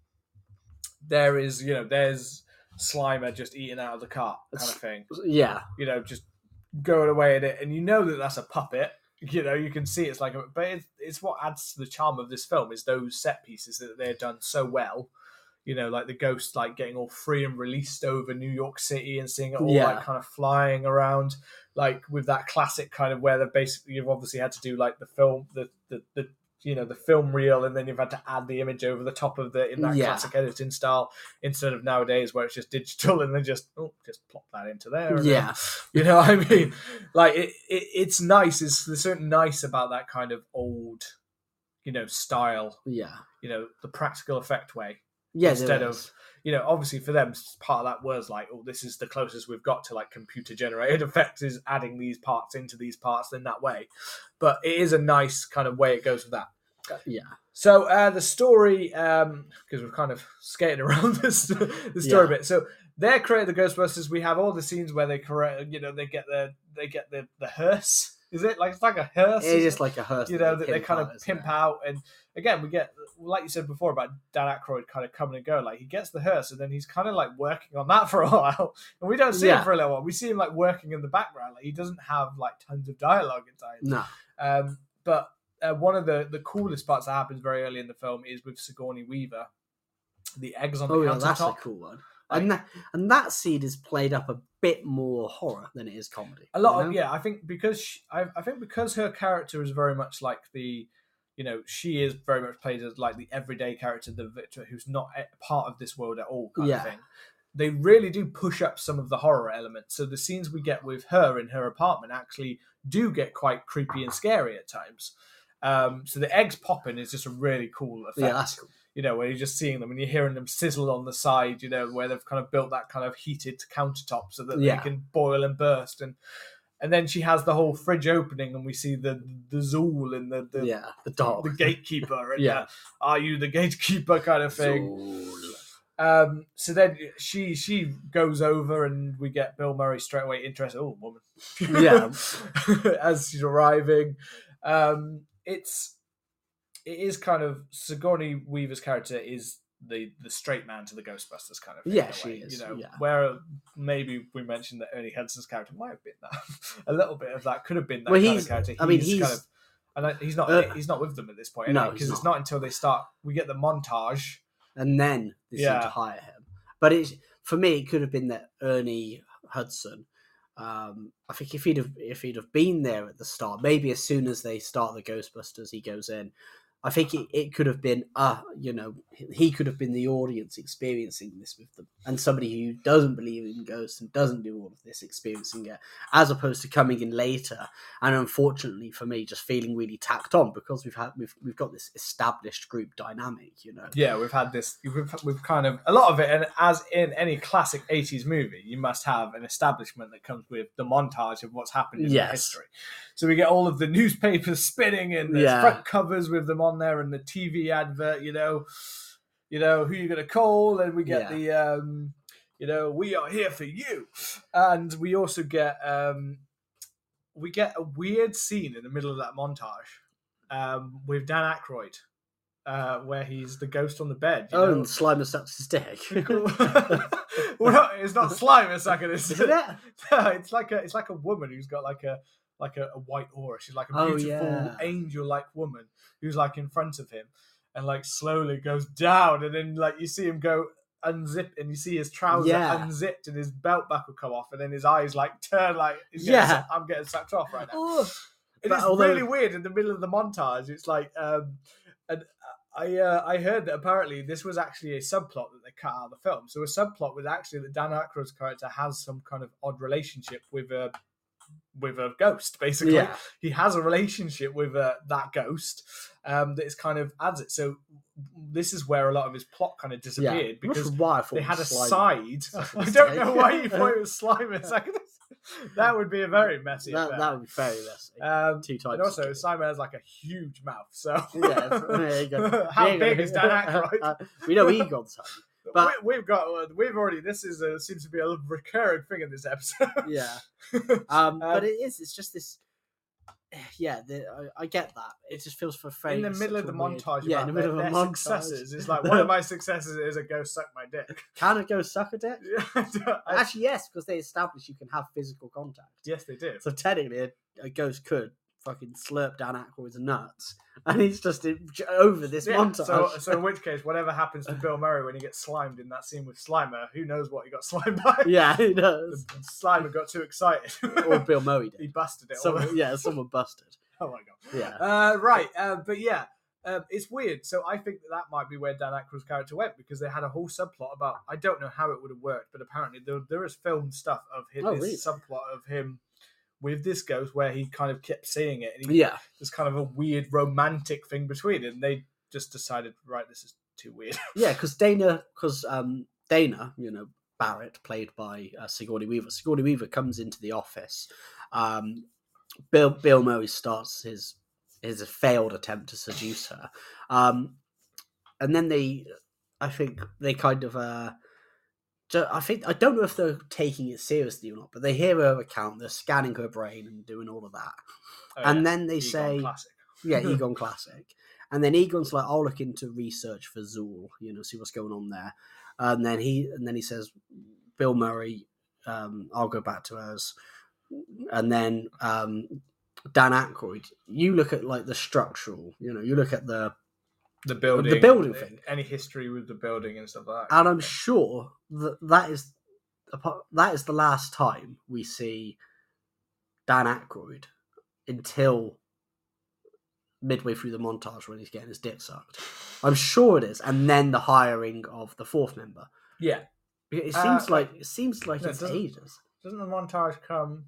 there is, you know, there's Slimer just eating out of the cart kind of thing. Yeah. You know, just going away at it. And you know that that's a puppet. You know, you can see it's like... But it's what adds to the charm of this film is those set pieces that they're done so well. You know, like the ghost, like getting all free and released over New York City and seeing it all, like, kind of flying around. Like, with that classic kind of where they're basically... You've obviously had to do, like, the film... you know, the film reel, and then you've had to add the image over the top of the in that classic editing style, instead of nowadays where it's just digital and then just plop that into there. Yeah. Then, you know what I mean? Like it's nice. There's something nice about that kind of old, you know, style. Yeah. You know, the practical effect way. Yeah. Instead of, you know, obviously for them, part of that was like, oh, this is the closest we've got to like computer generated effects, is adding these parts into these parts in that way. But it is a nice kind of way it goes with that. Yeah. So the story, because we've kind of skated around the story a bit. So they're creating the Ghostbusters. We have all the scenes where they create, you know, they get the hearse. Is it like, it's like a hearse? It is like a hearse. You know, that they kind of pimp out. And again, we get, like you said before about Dan Aykroyd kind of coming and going, like he gets the hearse and then he's kind of like working on that for a while. And we don't see him for a little while. We see him like working in the background. Like he doesn't have like tons of dialogue at times. No. But one of the coolest parts that happens very early in the film is with Sigourney Weaver, the eggs on the countertop. That's a cool one. Like, and that scene is played up a bit more horror than it is comedy. A lot, you know? I think because her character is very much like the you know, she is very much played as like the everyday character, the victor who's not part of this world at all kind of thing. They really do push up some of the horror elements. So the scenes we get with her in her apartment actually do get quite creepy and scary at times. So the eggs popping is just a really cool effect. Yeah, that's cool. You know, where you're just seeing them and you're hearing them sizzle on the side, you know, where they've kind of built that kind of heated countertop so that they can boil and burst. And then she has the whole fridge opening and we see the Zool and the dog, the gatekeeper. And the, are you the gatekeeper kind of thing? Zool. So then she goes over and we get Bill Murray straight away interested. Oh, woman. Yeah. As she's arriving. It is kind of Sigourney Weaver's character is the straight man to the Ghostbusters kind of thing. Yeah, she is. You know, where maybe we mentioned that Ernie Hudson's character might have been that. A little bit of that could have been that kind of character. He's not with them at this point. No, because it's not until we get the montage. And then they seem to hire him. But it could have been that Ernie Hudson. I think if he'd have been there at the start, maybe as soon as they start the Ghostbusters, he goes in. I think it could have been, he could have been the audience experiencing this with them, and somebody who doesn't believe in ghosts and doesn't do all of this experiencing it, as opposed to coming in later. And unfortunately for me, just feeling really tacked on because we've got this established group dynamic, you know. Yeah, we've had this. We've kind of a lot of it, and as in any classic '80s movie, you must have an establishment that comes with the montage of what's happened in the history. So we get all of the newspapers spinning and the front covers with the montage there and the TV advert, you know who you're gonna call, and we get the we are here for you, and we also get a weird scene in the middle of that montage with Dan Aykroyd where he's the ghost on the bed. And Slimer sucks his dick. Well, it's not Slimer sucking his dick. No, it's like a woman who's got like a white aura. She's like a beautiful angel-like woman who's like in front of him and like slowly goes down, and then like you see him go unzip and you see his trousers unzipped and his belt buckle come off, and then his eyes like turn like I'm getting sucked off right now. It's really weird in the middle of the montage. It's like and I heard that apparently this was actually a subplot that they cut out of the film. So a subplot was actually that Dan Aykroyd's character has some kind of odd relationship with a ghost, basically. Yeah. He has a relationship with that ghost that is kind of adds it. So this is where a lot of his plot kind of disappeared because they had a Slimer side. I don't know why you thought it was Slimer. That would be a very messy affair. That would be very messy. Two types. And also, Slimer has like a huge mouth, so... How big is Dan Aykroyd? We know Egon's home. But we've already. This seems to be a recurring thing in this episode. But it is. It's just this. I get that. It just feels for frame. In the middle of the montage. Yeah, in the middle of a montage. Successes. It's like one of my successes is a go suck my dick. Can a go suck a dick? Actually, yes, because they established you can have physical contact. Yes, they do. So technically, a ghost could fucking slurp down Aykroyd's nuts, and he's just over this montage. So in which case, whatever happens to Bill Murray when he gets slimed in that scene with Slimer, who knows what he got slimed by? Yeah, who knows? Slimer got too excited, or Bill Murray did. He busted it. Someone busted. Oh my god. Yeah. It's weird. So I think that might be where Dan Aykroyd's character went, because they had a whole subplot about. I don't know how it would have worked, but apparently there is film stuff of him. Really? Subplot of him with this ghost where he kind of kept seeing it, and there's kind of a weird romantic thing between it, and they just decided, right, this is too weird. Because Dana, Barrett, played by Sigourney Weaver, comes into the office. Bill Murray starts his failed attempt to seduce her, and then I don't know if they're taking it seriously or not, but they hear her account, they're scanning her brain and doing all of that. Then they say... Classic. Yeah, Egon classic. And then Egon's like, I'll look into research for Zool, see what's going on there. And then he says, Bill Murray, I'll go back to hers. And then Dan Aykroyd, you look at like the structural, you look at the building thing. Any history with the building and stuff like that. And I'm sure that is the last time we see Dan Aykroyd until midway through the montage when he's getting his dick sucked. I'm sure it is. And then the hiring of the fourth member. Yeah. It seems like no, it's ages. Doesn't the montage come...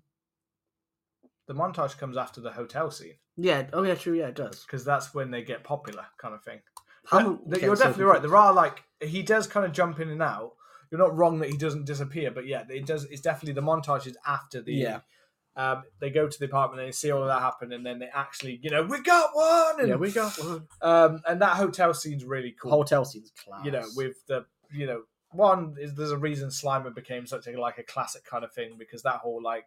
The montage comes after the hotel scene. Yeah. Oh, yeah, true. Yeah, it does. Because that's when they get popular kind of thing. You're definitely right. There are, like... He does kind of jump in and out. You're not wrong that he doesn't disappear, but yeah, it does. It's definitely the montage is after the... Yeah. They go to the apartment and they see all of that happen, and then they actually, we got one! And, yeah, we got one. And that hotel scene's really cool. Hotel scene's class. With the, one, is there's a reason Slimer became such a classic kind of thing, because that whole, I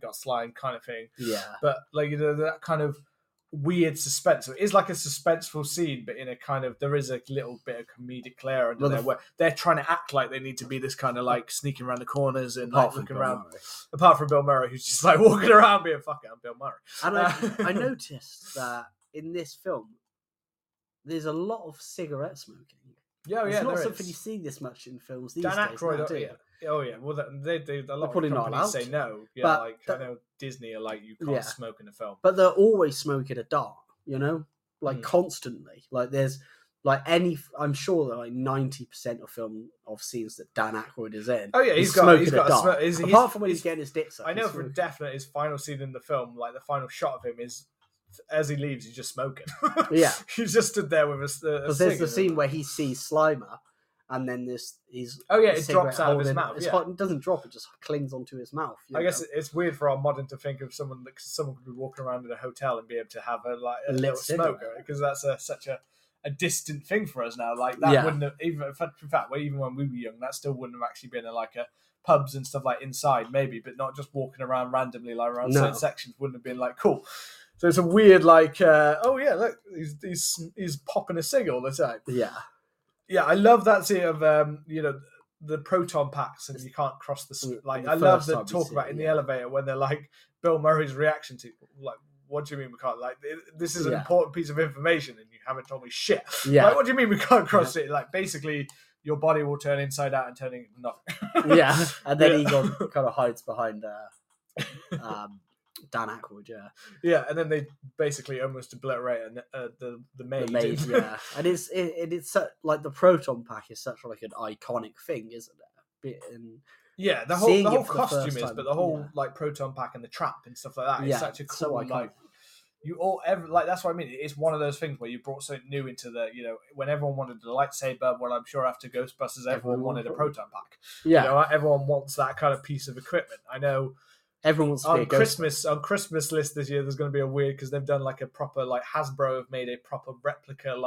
got slimed kind of thing. Yeah. But, that kind of weird suspense. So it is like a suspenseful scene, but in a kind of, there is a little bit of comedic flair under there where they're trying to act like they need to be this kind of sneaking around the corners and looking around. Apart from Bill Murray, who's just walking around being fuck it, I'm Bill Murray. And I noticed that in this film, there's a lot of cigarette smoking. Yeah, yeah, it's not something you see this much in films these days. Dan Aykroyd, oh yeah, well they a lot of companies say no. Yeah, but I know Disney are you can't smoke in a film, but they're always smoking a dart. Constantly. I'm sure that 90% of scenes that Dan Aykroyd is in. Oh yeah, he's got a dart. Apart from when he's getting his dick sucked. I know for definite his final scene in the film, the final shot of him is. As he leaves, he's just smoking. Yeah, he's just stood there with us. There's the scene where he sees Slimer, and then it drops out of his mouth. Yeah. It doesn't drop; it just clings onto his mouth. I guess it's weird for our modern to think of someone that someone could be walking around in a hotel and be able to have a little smoker, because that's such a distant thing for us now. Wouldn't have, even when we were young, that still wouldn't have actually been a pubs and stuff inside maybe, but not just walking around randomly around certain sections wouldn't have been cool. So it's a weird, look, he's popping a cig all the time. Yeah. Yeah, I love that scene of, the proton packs and you can't cross the... I love the talk about in the elevator when they're Bill Murray's reaction to, what do you mean we can't? This is an important piece of information and you haven't told me shit. Yeah. What do you mean we can't cross it? Basically... Your body will turn inside out and turning nothing. Yeah, and then Egon kind of hides behind Dan Aykroyd. Yeah, yeah, and then they basically almost obliterate the maid. The maid, yeah, and it's such, the proton pack is such an iconic thing, isn't it? And yeah, the whole costume is, but the whole proton pack and the trap and stuff like that is such a cool . That's what I mean. It's one of those things where you brought something new into the, when everyone wanted the lightsaber, well, I'm sure after Ghostbusters, everyone wanted a proton pack. Yeah. Everyone wants that kind of piece of equipment. I know everyone wants on Christmas list this year, there's going to be a weird, because they've done a proper, Hasbro have made a proper replica,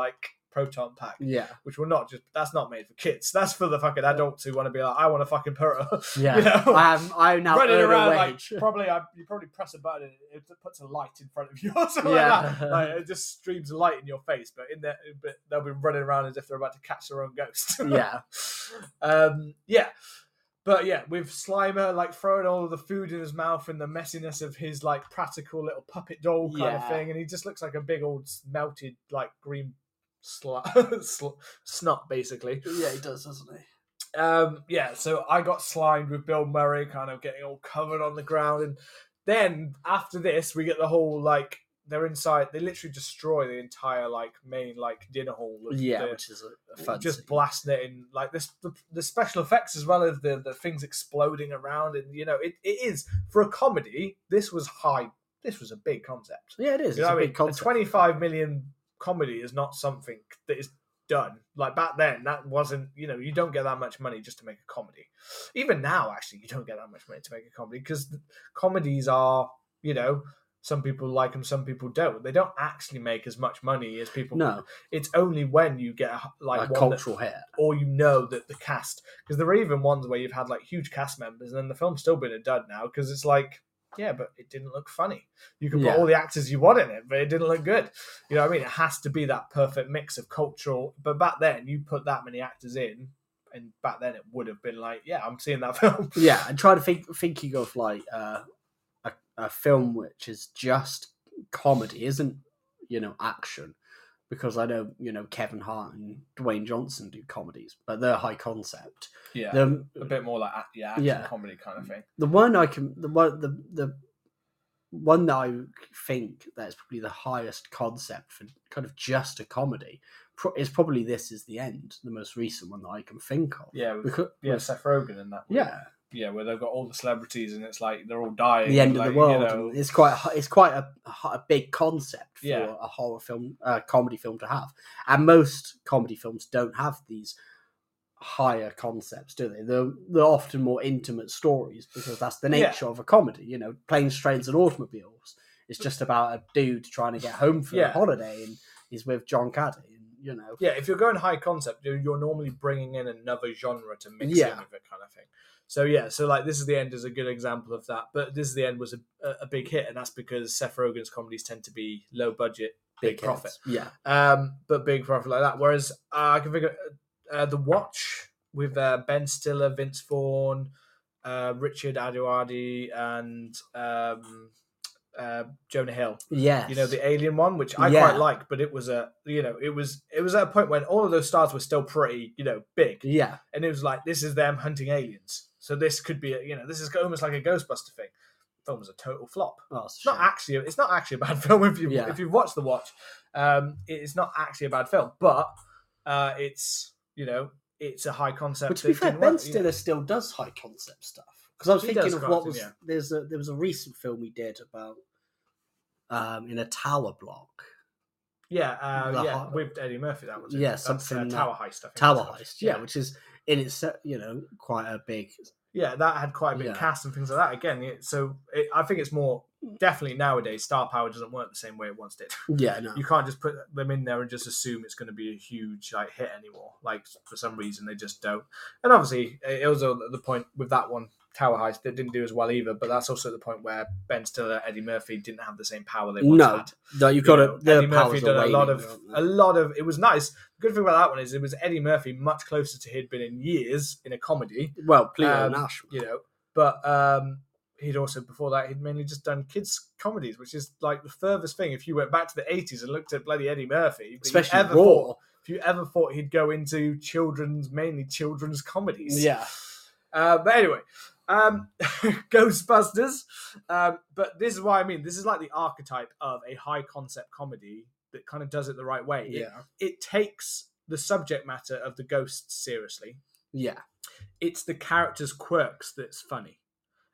proton pack. Yeah. Which will not just, that's not made for kids. That's for the fucking adults who want to be I want a fucking proton. Yeah. I now running around you probably press a button and it puts a light in front of you or something like that. It just streams light in your face, but in there, but they'll be running around as if they're about to catch their own ghost. Yeah. But yeah, with Slimer throwing all of the food in his mouth and the messiness of his practical little puppet doll kind of thing, and he just looks like a big old melted green snot basically. Yeah, he does, doesn't he? So I got slimed with Bill Murray kind of getting all covered on the ground, and then after this we get the whole they're inside, they literally destroy the entire main dinner hall of which is a fun just scene. Blasting it in this the special effects as well as the things exploding around, and it is for a comedy this was a big concept. Yeah, it is. It's a big concept. A 25 million comedy is not something that is done back then. That wasn't, you don't get that much money just to make a comedy. Even now, actually, you don't get that much money to make a comedy, because comedies are, some people like them, some people don't. They don't actually make as much money as people. No, it's only when you get a cultural hit, or that the cast, because there are even ones where you've had huge cast members and then the film's still been a dud now, because it's yeah, but it didn't look funny. You can put all the actors you want in it, but it didn't look good. You know what I mean? It has to be that perfect mix of cultural. But back then, you put that many actors in, and back then it would have been I'm seeing that film. Yeah, and try to thinking of a film which is just comedy, isn't action, because I know Kevin Hart and Dwayne Johnson do comedies, but they're high concept. Yeah, they're a bit more action comedy kind of thing. The one I can, the one the one that I think that's probably the highest concept for kind of just a comedy is probably This Is the End, the most recent one that I can think of. Yeah, with Seth Rogen in that. Yeah. Yeah, where they've got all the celebrities and it's like they're all dying. The end of the world. You know. It's quite a big concept for a horror film, comedy film to have. And most comedy films don't have these higher concepts, do they? They're often more intimate stories because that's the nature of a comedy. You know, Planes, Trains and Automobiles. It's just about a dude trying to get home for a holiday and he's with John Candy. You know. Yeah, if you're going high concept, you're normally bringing in another genre to mix in with it, kind of thing. So like This Is the End is a good example of that. But This Is the End was a big hit, and that's because Seth Rogen's comedies tend to be low budget, big profit. Yeah. But big profit like that. Whereas I can figure The Watch with Ben Stiller, Vince Vaughn, Richard Aduardi, and Jonah Hill. Yes. You know, the Alien one, which I quite like, but it was it was at a point when all of those stars were still pretty, big. Yeah. And it was like, this is them hunting aliens. So this could be, this is almost like a Ghostbuster thing. The film was a total flop. Oh, it's not actually a bad film if you've watched The Watch. It's not actually a bad film, but it's, it's a high concept. But to be fair, Ben Stiller still does high concept stuff. Because I was thinking of what was there was a recent film we did about in a tower block. Yeah, with Eddie Murphy, that was it. Yeah, something Tower Heist. I think Tower Heist, which is in its quite a big. Yeah, that had quite a big cast and things like that. Again, I think it's more definitely nowadays. Star power doesn't work the same way it once did. Yeah, no. You can't just put them in there and just assume it's going to be a huge hit anymore. Like for some reason they just don't. And obviously it was the point with that one. Tower Heist, they didn't do as well either, but that's also the point where Ben Stiller, Eddie Murphy didn't have the same power they once had. No, you've got to. Eddie Murphy done a lot of. It was nice. The good thing about that one is it was Eddie Murphy much closer to he'd been in years in a comedy. Well, Pluto Nash, but he'd also before that he'd mainly just done kids comedies, which is like the furthest thing. If you went back to the '80s and looked at bloody Eddie Murphy, especially if you ever thought he'd go into mainly children's comedies, but anyway. Ghostbusters. But this is what I mean. This is like the archetype of a high concept comedy that kind of does it the right way. Yeah. It takes the subject matter of the ghosts seriously. Yeah. It's the characters' quirks that's funny.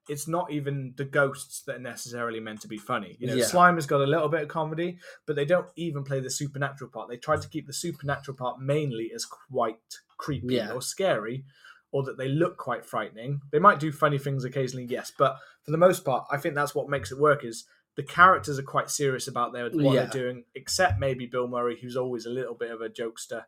It's not even the ghosts that are necessarily meant to be funny. Slimer's got a little bit of comedy, but they don't even play the supernatural part. They tried to keep the supernatural part mainly as quite creepy or scary, or that they look quite frightening. They might do funny things occasionally, yes, but for the most part, I think that's what makes it work is the characters are quite serious about what they're doing, except maybe Bill Murray, who's always a little bit of a jokester.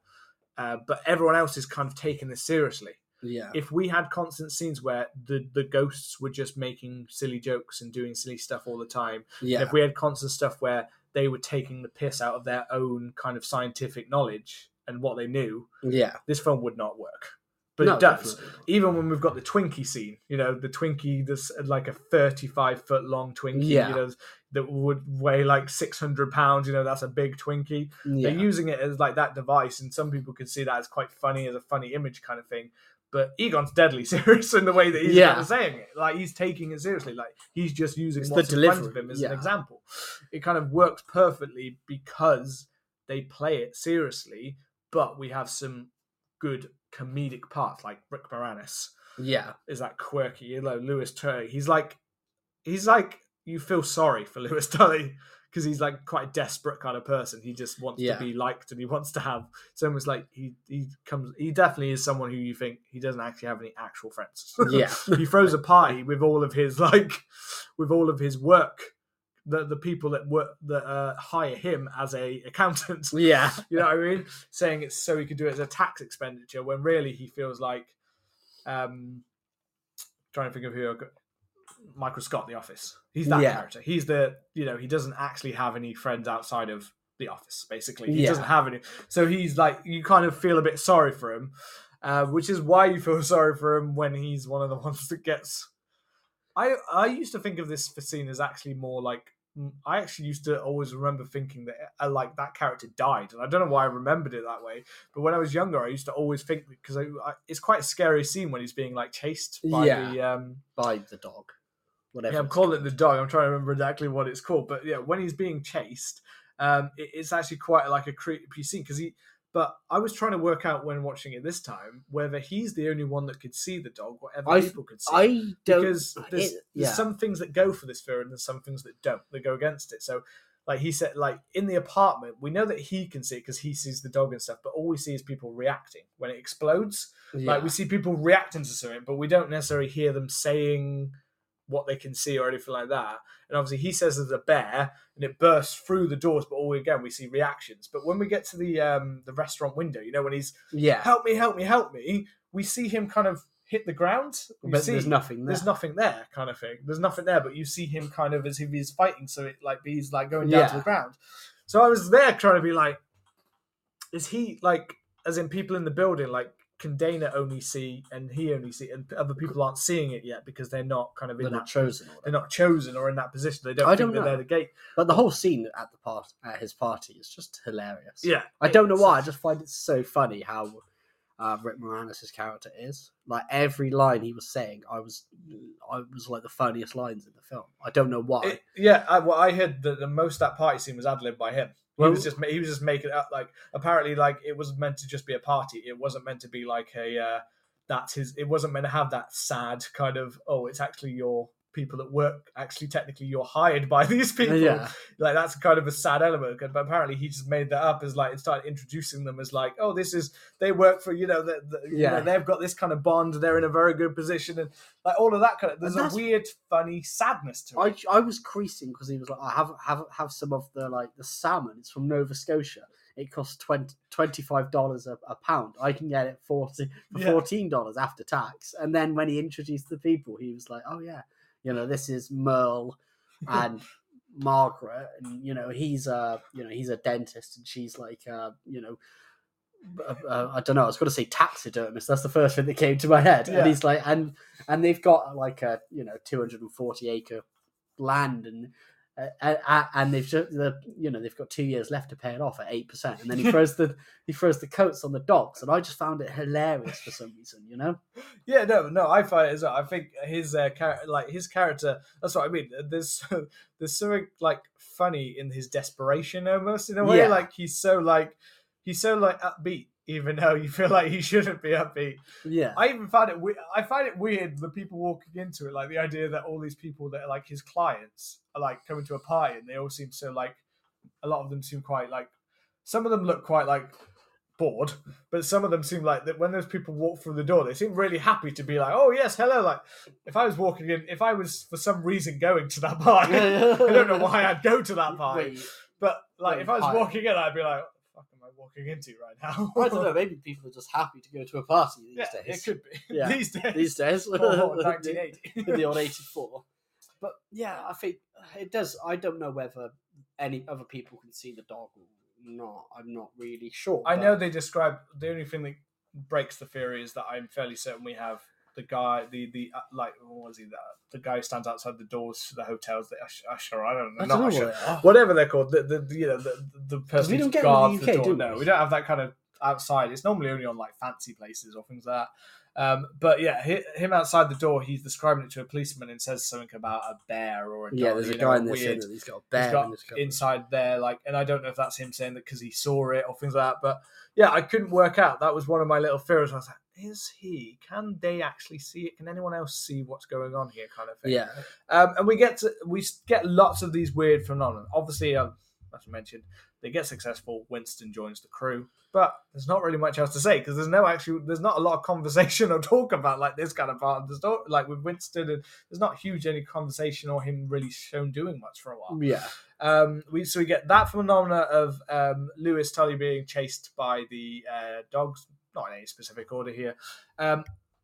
But everyone else is kind of taking this seriously. Yeah. If we had constant scenes where the ghosts were just making silly jokes and doing silly stuff all the time, and if we had constant stuff where they were taking the piss out of their own kind of scientific knowledge and what they knew, this film would not work. But it does. Definitely. Even when we've got the Twinkie scene, the Twinkie, there's like a 35-foot long Twinkie, that would weigh like 600 pounds, that's a big Twinkie. Yeah. They're using it as like that device, and some people could see that as quite funny, as a funny image kind of thing. But Egon's deadly serious in the way that he's kind of saying it. Like, he's taking it seriously. Like, he's just using what's in front of him as an example. It kind of works perfectly because they play it seriously, but we have some good comedic parts like Rick Moranis is that quirky Louis Tully. He's like you feel sorry for Louis Tully because he's like quite a desperate kind of person. He just wants to be liked and he wants to have, it's almost like he definitely is someone who you think he doesn't actually have any actual friends. He throws a party with all of his work, the people that work that hire him as a accountant. Yeah. You know what I mean? Saying it's so he could do it as a tax expenditure when really he feels like trying to think of who Michael Scott, The Office. He's that character. He's the he doesn't actually have any friends outside of The Office, basically. He doesn't have any. So he's like, you kind of feel a bit sorry for him, which is why you feel sorry for him when he's one of the ones that gets. I used to think of this scene as actually more like, I actually used to always remember thinking that that character died, and I don't know why I remembered it that way. But when I was younger, I used to always think, because it's quite a scary scene when he's being like chased by the dog. whatever. Yeah, I'm calling it the dog. I'm trying to remember exactly what it's called. But yeah, when he's being chased, it's actually quite like a creepy scene because he. But I was trying to work out when watching it this time whether he's the only one that could see the dog, whatever people could see. I don't, because there's some things that go for this fear and there's some things that don't, that go against it. So, like he said, like in the apartment, we know that he can see it because he sees the dog and stuff, but all we see is people reacting when it explodes. Yeah. Like we see people reacting to something, but we don't necessarily hear them saying what they can see or anything like that. And obviously he says there's a bear and it bursts through the doors, but all again, we see reactions. But when we get to the restaurant window, you know, when he's, help me, we see him kind of hit the ground. There's nothing there. There's nothing there kind of thing. There's nothing there, but you see him kind of as if he's fighting. So it like, he's like going down to the ground. So I was there trying to be like, is he like, as in people in the building, like, can Dana only see and he only see and other people aren't seeing it yet because they're not kind of in that chosen. They're not chosen or in that position. They don't think that they're the gate. But the whole scene at the part at his party is just hilarious. Yeah, I don't know why. I just find it so funny how Rick Moranis' character is. Like every line he was saying, I was like the funniest lines in the film. I don't know why. I heard that the most that party scene was ad-libbed by him. He was just making it up. Like apparently, like it was meant to just be a party. It wasn't meant to be like a It wasn't meant to have that sad kind of. Oh, it's actually your people at work. Actually, technically, you're hired by these people. Yeah. Like that's kind of a sad element. But apparently, he just made that up as like and started introducing them as like, oh, this is they work for you know they've got this kind of bond. They're in a very good position and like all of that kind of. There's a weird, funny sadness to it. I was creasing because he was like, I have some of the like the salmon. It's from Nova Scotia. It costs $25 a pound. I can get it for $14 after tax. And then when he introduced the people, he was like, oh yeah. You know, this is Merle and Margaret, and you know he's a dentist, and she's like I don't know. I was going to say taxidermist. That's the first thing that came to my head. Yeah. And he's like, and they've got like a 240-acre land, and they've just they've got 2 years left to pay it off at 8%. And then he throws the coats on the dogs, and I just found it hilarious for some reason, you know. Yeah, no, I find it as well. I think his character. That's what I mean. There's something like funny in his desperation, almost in a way. Yeah. Like he's so like upbeat, even though you feel like he shouldn't be upbeat. Yeah, I even found it. I find it weird the people walking into it, like the idea that all these people that are like his clients. Like coming to a party and they all seem so like a lot of them seem quite like some of them look quite like bored, but some of them seem like that when those people walk through the door they seem really happy to be like, oh yes, hello. Like if I was for some reason going to that party I don't know why I'd go to that party. But like if I was walking in I'd be like, what the fuck am I walking into right now? I don't know, maybe people are just happy to go to a party these days. It could be. Yeah. These days or 1980 the old 84. But yeah, I think it does. I don't know whether any other people can see the dog or not. I'm not really sure. I know they describe the only thing that breaks the theory is that I'm fairly certain we have the guy, the guy who stands outside the doors to the hotels. Whatever they're called. The person who guards the door. No, we don't have that kind of outside. It's normally only on like fancy places or things like that. But yeah, him outside the door, he's describing it to a policeman and says something about a bear or a dog. Yeah, there's a guy in this weird, he's got a bear inside there, like, and I don't know if that's him saying that because he saw it or things like that. But yeah, I couldn't work out. That was one of my little fears. I was like, can they actually see it? Can anyone else see what's going on here? Kind of thing. Yeah. And we get lots of these weird phenomena. Obviously, as I mentioned, they get successful. Winston joins the crew, but there's not really much else to say because there's not a lot of conversation or talk about like this kind of part. There's not like with Winston, and there's not huge any conversation or him really shown doing much for a while. Yeah. We get that phenomena of Louis Tully being chased by the dogs, not in any specific order here.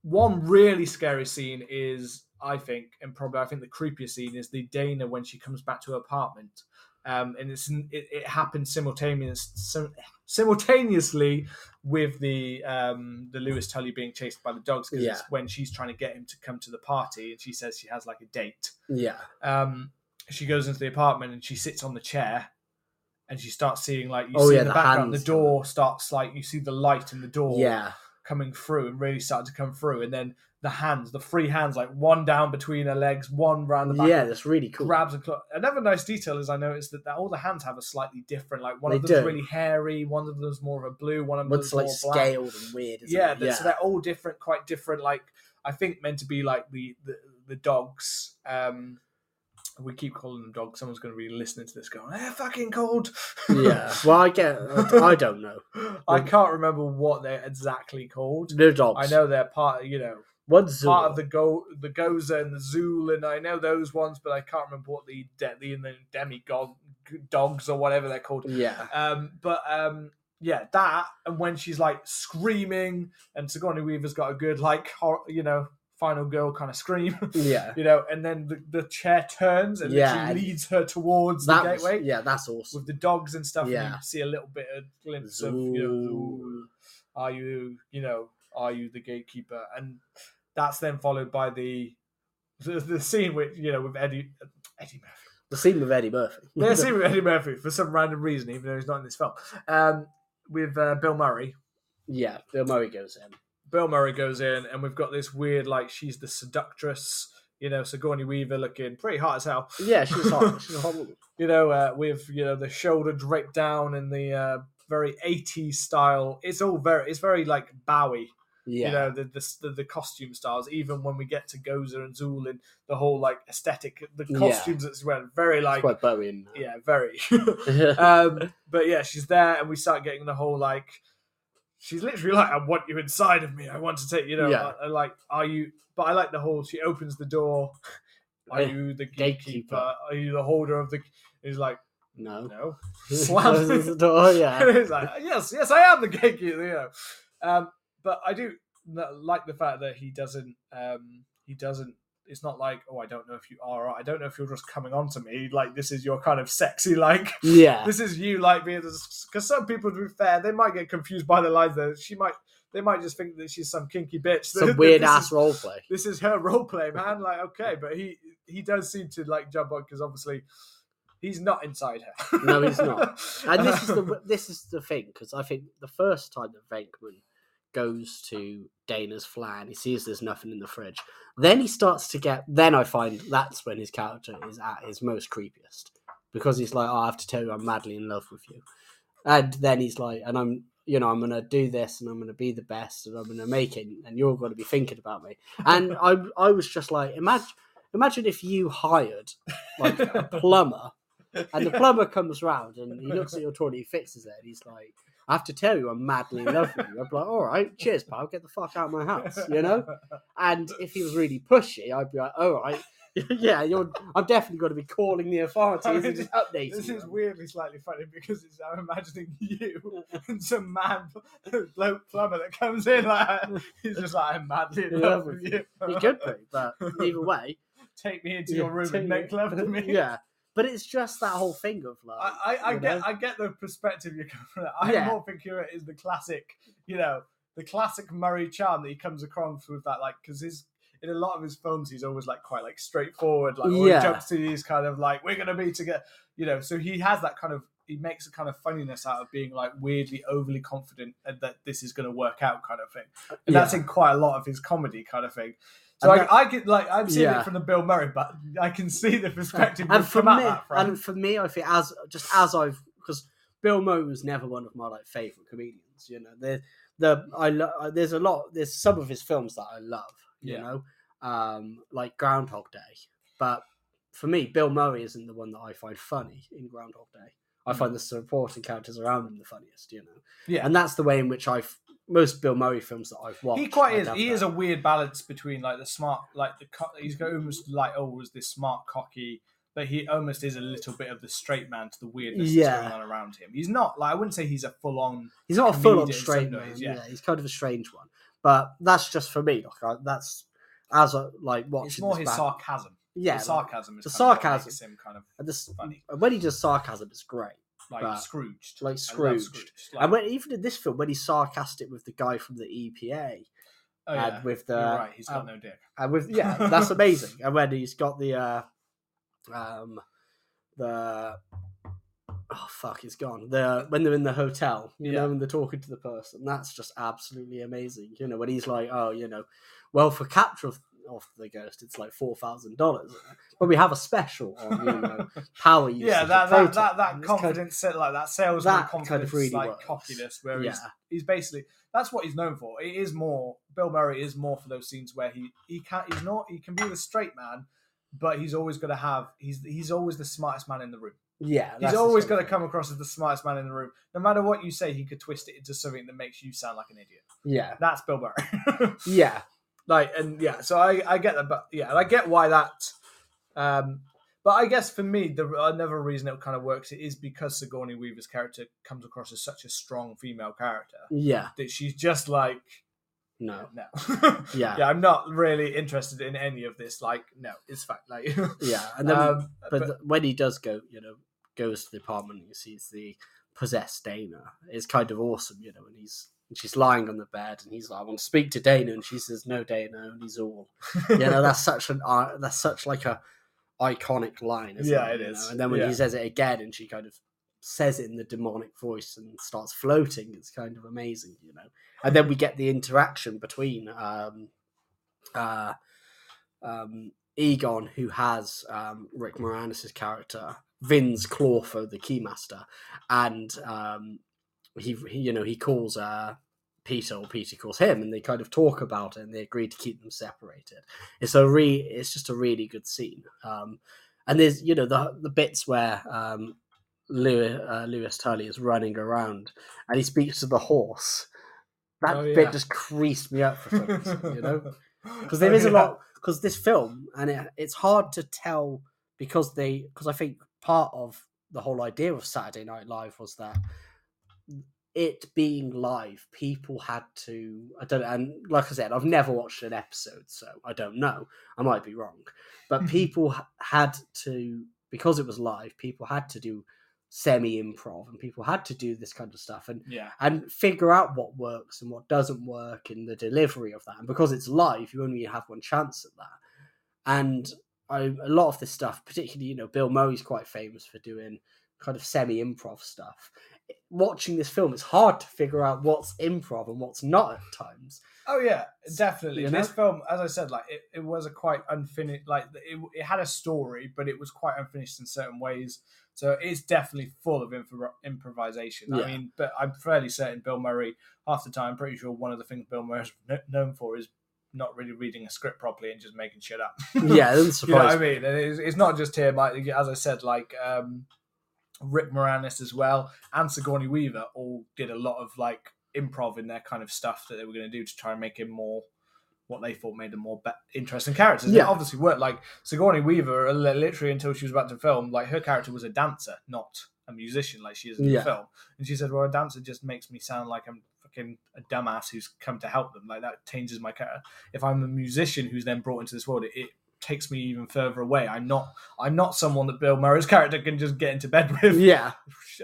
One really scary scene is I think the creepiest scene is the Dana when she comes back to her apartment. And it happened simultaneously with the Louis Tully being chased by the dogs because it's when she's trying to get him to come to the party and she says she has like a date. Yeah. She goes into the apartment and she sits on the chair and she starts seeing like the background, the door starts like you see the light in the door coming through and really starting to come through and then the hands, the free hands, like one down between her legs, one round the back. Yeah, that's really cool. Grabs and claws. Another nice detail is I noticed that all the hands have a slightly different, like one of them's really hairy, one of them's more of a blue, one of them's more black. Like scaled and weird. Yeah, so they're all different, quite different. Like I think meant to be like the dogs. We keep calling them dogs. Someone's going to be listening to this going, they're fucking called. Yeah, well, I don't know. I can't remember what they're exactly called. They're dogs. I know they're part, What's part Zool? Of the Gozer and the Zool, and I know those ones, but I can't remember what the demigod dogs or whatever they're called. Yeah. That, and when she's like screaming, and Sigourney Weaver's got a good like final girl kind of scream. Yeah. And then the chair turns and literally leads her towards the gateway. Yeah, that's awesome. With the dogs and stuff, and you see a little bit of glimpse Zool. Of are you are you the gatekeeper? And that's then followed by the scene with with Eddie Murphy. The scene with Eddie Murphy. The scene with Eddie Murphy for some random reason, even though he's not in this film. With Bill Murray. Yeah, Bill Murray goes in. And we've got this weird, like she's the seductress. Sigourney Weaver looking pretty hot as hell. Yeah, she's hot. She's a hot woman. With the shoulder draped down and the very 80s style. It's very like Bowie. Yeah. The costume styles, even when we get to Gozer and Zool and the whole like aesthetic, the costumes that's wearing very like quite Bowie. Yeah, very. But yeah, she's there and we start getting the whole like she's literally like, I want you inside of me. I want to take are you I like the whole she opens the door. Are you the gatekeeper? Are you the holder of the he's like No. Slams the door, yeah. And he's like, yes, I am the gatekeeper, But I do like the fact that he doesn't, it's not like, oh, I don't know if you are, or I don't know if you're just coming on to me. Like, this is your kind of sexy, this is you, like, because some people, to be fair, they might get confused by the lines that they might just think that she's some kinky bitch. Some weird-ass roleplay. This is her roleplay, man. Like, okay, but he does seem to, like, jump on, because obviously... He's not inside her. No, he's not. And this is the thing, because I think the first time that Venkman goes to Dana's flat and he sees there's nothing in the fridge, then he starts to get... Then I find that's when his character is at his most creepiest. Because he's like, I have to tell you I'm madly in love with you. And then he's like, and I'm going to do this and I'm going to be the best and I'm going to make it and you're going to be thinking about me. And I was just like, imagine if you hired like a plumber... And the plumber comes round and he looks at your toilet, he fixes it, and he's like, I have to tell you, I'm madly in love with you. I'm like, all right, cheers, pal, get the fuck out of my house, And if he was really pushy, I'd be like, all right, yeah, I'm definitely going to be calling the authorities and just updating This them. Is weirdly slightly funny because I'm imagining you and some bloke plumber that comes in, he's just like, I'm madly in love with you. He could be, but either way. Take me into your room and make love to me. Yeah. But it's just that whole thing of like... I get the perspective you're coming from. I more think it is the classic, the classic Murray charm that he comes across with that, like, because in a lot of his films, he's always, like, quite, like, straightforward, like, or he jumps to these kind of, like, we're going to be together, So he has that kind of... He makes a kind of funniness out of being, like, weirdly overly confident that this is going to work out kind of thing. And that's in quite a lot of his comedy kind of thing. So I get like I've seen it from the Bill Murray, but I can see the perspective. And for me, I think because Bill Murray was never one of my like favorite comedians. There's some of his films that I love. Like Groundhog Day. But for me, Bill Murray isn't the one that I find funny in Groundhog Day. I find the supporting characters around him the funniest. Yeah, and that's the way in which most Bill Murray films that I've watched. He is a weird balance between like the smart, like he's almost like always this smart cocky, but he almost is a little bit of the straight man to the weirdness that's going on around him. He's not like I wouldn't say he's a full on. He's not a full on straight man. Yeah, he's kind of a strange one. But that's just for me. Like that's as a like watching. It's more his sarcasm. Yeah, the sarcasm. Is the sarcasm makes him kind of funny. When he does sarcasm, it's great. Like Scrooged. Like, and even in this film, when he's sarcastic with the guy from the EPA, and with the you're right, he's got no dick, and with that's amazing. And when he's got the oh fuck, it's gone. When they're in the hotel, you know, and they're talking to the person, that's just absolutely amazing. You know, when he's like, oh, you know, well, for capture of the ghost, it's like $4,000. But we have a special on, you know, power usage. Yeah, that confidence, kind of, like that salesman that confidence, kind of really like works. Cockiness, where he's basically, that's what he's known for. It is more, Bill Murray is more for those scenes where he can be the straight man, but he's always going to have, he's always the smartest man in the room. Yeah, he's always going to come across as the smartest man in the room. No matter what you say, he could twist it into something that makes you sound like an idiot. Yeah, that's Bill Murray. Yeah, like and yeah, so I get that, but yeah, I get why that. But I guess for me, another reason it kind of works is because Sigourney Weaver's character comes across as such a strong female character. Yeah, that she's just like, no. yeah, I'm not really interested in any of this. Like, no, it's fact. Like, yeah, and then but when he does go, you know, goes to the apartment and he sees the possessed Dana. It's kind of awesome, you know, and she's lying on the bed and he's like, I want to speak to Dana, and she says, no, Dana, and he's all, you know, that's such like a iconic line, isn't it? Yeah, it is. Know? And then when he says it again, and she kind of says it in the demonic voice and starts floating, it's kind of amazing, you know. And then we get the interaction between Egon, who has Rick Moranis' character, Vince Clorfo, the Keymaster, and he calls Peter, or Peter calls him, and they kind of talk about it, and they agree to keep them separated. It's just a really good scene. And there's, you know, the bits where Louis Tully is running around and he speaks to the horse. That bit just creased me up for some reason, you know? Because there is a lot, because this film, and it's hard to tell because I think part of the whole idea of Saturday Night Live was that it being live, people had to, I don't know, and like I said, I've never watched an episode, so I don't know. I might be wrong. But people had to, because it was live, people had to do semi-improv, and people had to do this kind of stuff and figure out what works and what doesn't work in the delivery of that. And because it's live, you only have one chance at that. And a lot of this stuff, particularly, you know, Bill Murray's quite famous for doing kind of semi-improv stuff. Watching this film, it's hard to figure out what's improv and what's not at times. Oh yeah, definitely. You know? This film, as I said, like it was a quite unfinished, like it had a story, but it was quite unfinished in certain ways. So it's definitely full of improvisation. Yeah. I mean, but I'm fairly certain Bill Murray, half the time, I'm pretty sure one of the things Bill Murray's known for is not really reading a script properly and just making shit up. Yeah, that's surprising. You know what I mean? And it's not just him. Like, as I said, like Rick Moranis as well and Sigourney Weaver all did a lot of like improv in their kind of stuff that they were going to do to try and make him more what they thought made them more interesting characters. Yeah. It obviously worked. Like Sigourney Weaver, literally until she was about to film, like her character was a dancer, not a musician, like she is in the film. And she said, well, a dancer just makes me sound like I'm fucking a dumbass who's come to help them. Like that changes my character. If I'm a musician who's then brought into this world, it takes me even further away. I'm not someone that Bill Murray's character can just get into bed with. Yeah.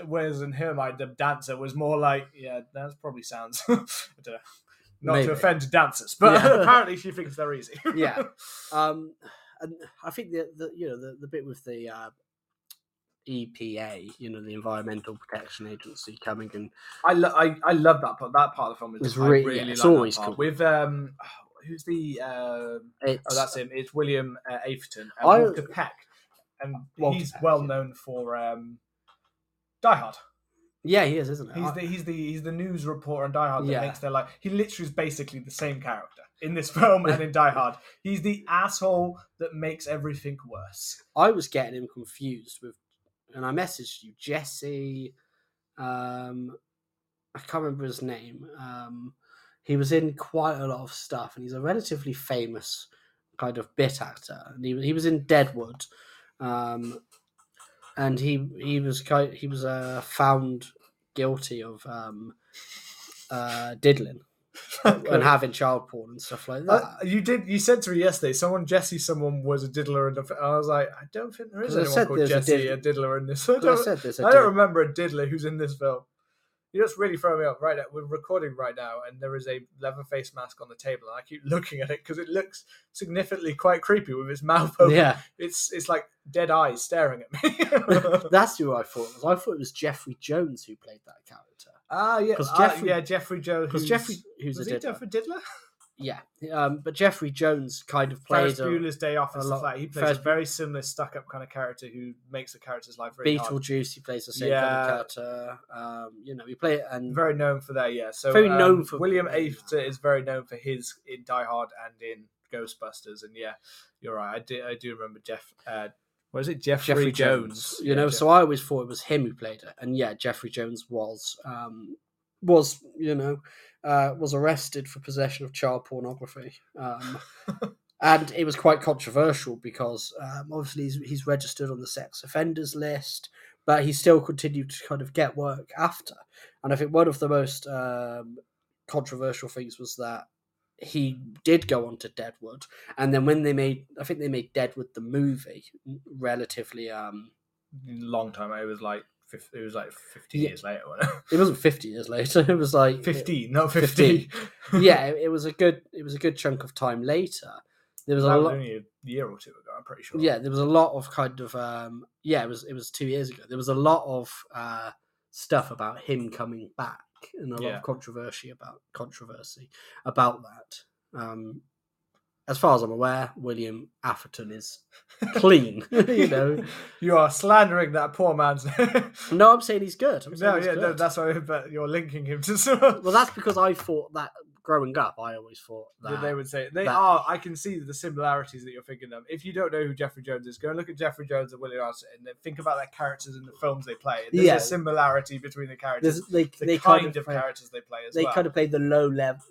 Whereas in him, the dancer was more like, yeah, that probably sounds, I don't know. Not maybe to offend dancers, but apparently she thinks they're easy. Yeah, and I think the bit with the EPA, you know, the Environmental Protection Agency coming and I love that part. That part of the film is really it's like always cool. With who's the that's him. It's William Atherton and Walter Peck, and he's well known for Die Hard. Yeah, he is, isn't he? He's the news reporter in Die Hard that makes their life. He literally is basically the same character in this film and in Die Hard. He's the asshole that makes everything worse. I was getting him confused with, and I messaged you, Jesse. I can't remember his name. He was in quite a lot of stuff, and he's a relatively famous kind of bit actor. And he was in Deadwood. And he was found guilty of diddling and having child porn and stuff like that. You said to me yesterday, someone was a diddler, and I was like, I don't think there is anyone called Jesse a diddler in this. I don't remember a diddler who's in this film. You just really throw me off right now. We're recording right now, and there is a leather face mask on the table, and I keep looking at it because it looks significantly quite creepy with its mouth open. Yeah, it's like dead eyes staring at me. That's who I thought it was. I thought it was Jeffrey Jones who played that character. Jeffrey Jones. Because who's a diddler? Yeah, but Jeffrey Jones kind of played Ferris Bueller's Day Off and stuff like that. He plays a very similar stuck-up kind of character who makes the character's life really hard. Beetlejuice, he plays the same kind of character. He played and very known for that. Yeah, so very known for William After is very known for his in Die Hard and in Ghostbusters. And yeah, you're right. I do remember Jeff. What is it, Jeffrey Jones? So I always thought it was him who played it. And yeah, Jeffrey Jones was arrested for possession of child pornography. And it was quite controversial because obviously he's registered on the sex offenders list, but he still continued to kind of get work after. And I think one of the most controversial things was that he did go on to Deadwood. And then when they made Deadwood the movie relatively... long time. It was like 50 years later. It wasn't 50 years later. It was like 15, not 50. Yeah, it was a good chunk of time later. There was only a year or two ago, I'm pretty sure. Yeah, there was a lot of kind of it was 2 years ago. There was a lot of stuff about him coming back and a lot of controversy about that. As far as I'm aware, William Atherton is clean. You are slandering that poor man's name. No, I'm saying he's good. No, that's why you're linking him to someone. Well, that's because I thought that growing up, I always thought that. Yeah, they would say they are. I can see the similarities that you're thinking of. If you don't know who Jeffrey Jones is, go and look at Jeffrey Jones and William Atherton and then think about their characters in the films they play. There's a similarity between the characters. The kind of characters they play as well. They kind of play the low level,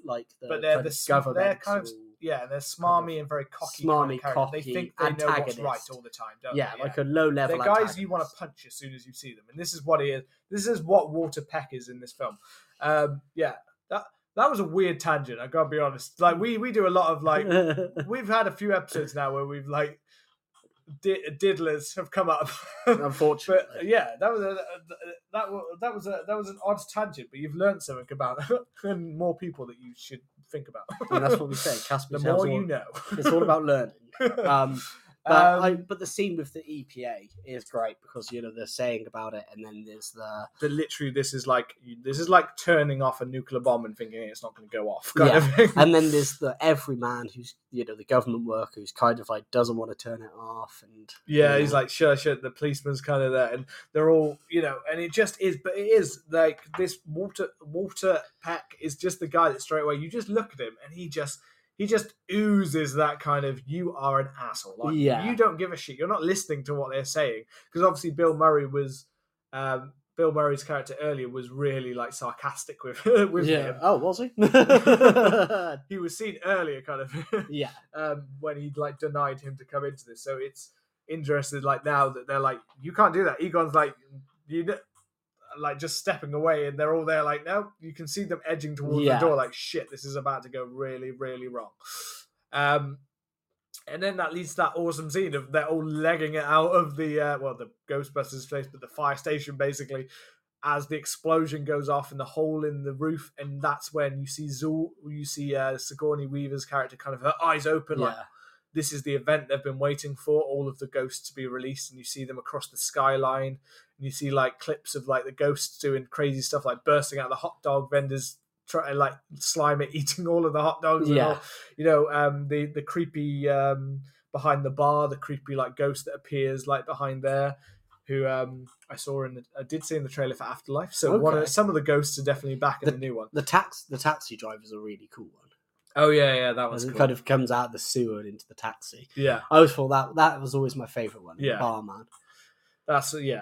they're smarmy and very cocky. Smarmy, kind of cocky. They think they know what's right all the time, don't they? Yeah, like a low-level antagonist. They're guys you want to punch as soon as you see them, and this is what he is. This is what Walter Peck is in this film. That was a weird tangent, I gotta be honest. Like, we do a lot of, like... we've had a few episodes now where we've, like... diddlers have come up. Unfortunately. But, that was an odd tangent, but you've learned something about it and more people that you should think about. And that's what we say. Casper, the more you know. It's all about learning. But the scene with the EPA is great because, they're saying about it and then there's the... But literally, this is like turning off a nuclear bomb and thinking it's not going to go off. Kind of thing. And then there's the everyman who's, the government worker who's kind of like doesn't want to turn it off. And he's like, sure, the policeman's kind of there. And they're all, and it just is. But it is like this Walter Peck is just the guy that straight away, you just look at him and he just oozes that kind of, you are an asshole. Like, you don't give a shit. You're not listening to what they're saying. Because obviously Bill Murray's character earlier was really like sarcastic with him. Oh, was he? He was seen earlier kind of. Yeah. When he like denied him to come into this. So it's interesting like now that they're like, you can't do that. Egon's like, like just stepping away and they're all there like, no, you can see them edging towards the door like, shit, this is about to go really, really wrong. And then that leads to that awesome scene of they're all legging it out of the Ghostbusters place, but the fire station basically, as the explosion goes off and the hole in the roof. And that's when you see Zool, Sigourney Weaver's character, kind of her eyes open like, this is the event they've been waiting for, all of the ghosts to be released. And you see them across the skyline and you see like clips of like the ghosts doing crazy stuff, like bursting out of the hot dog vendors, trying like Slimer eating all of the hot dogs. And all, the creepy behind the bar, the creepy like ghost that appears like behind there, who I did see in the trailer for Afterlife. So some of the ghosts are definitely back in the new one. The taxi driver is a really cool one. Oh, yeah, that one's cool. It kind of comes out of the sewer and into the taxi. Yeah. I always thought that was always my favourite one, the barman. That's. So you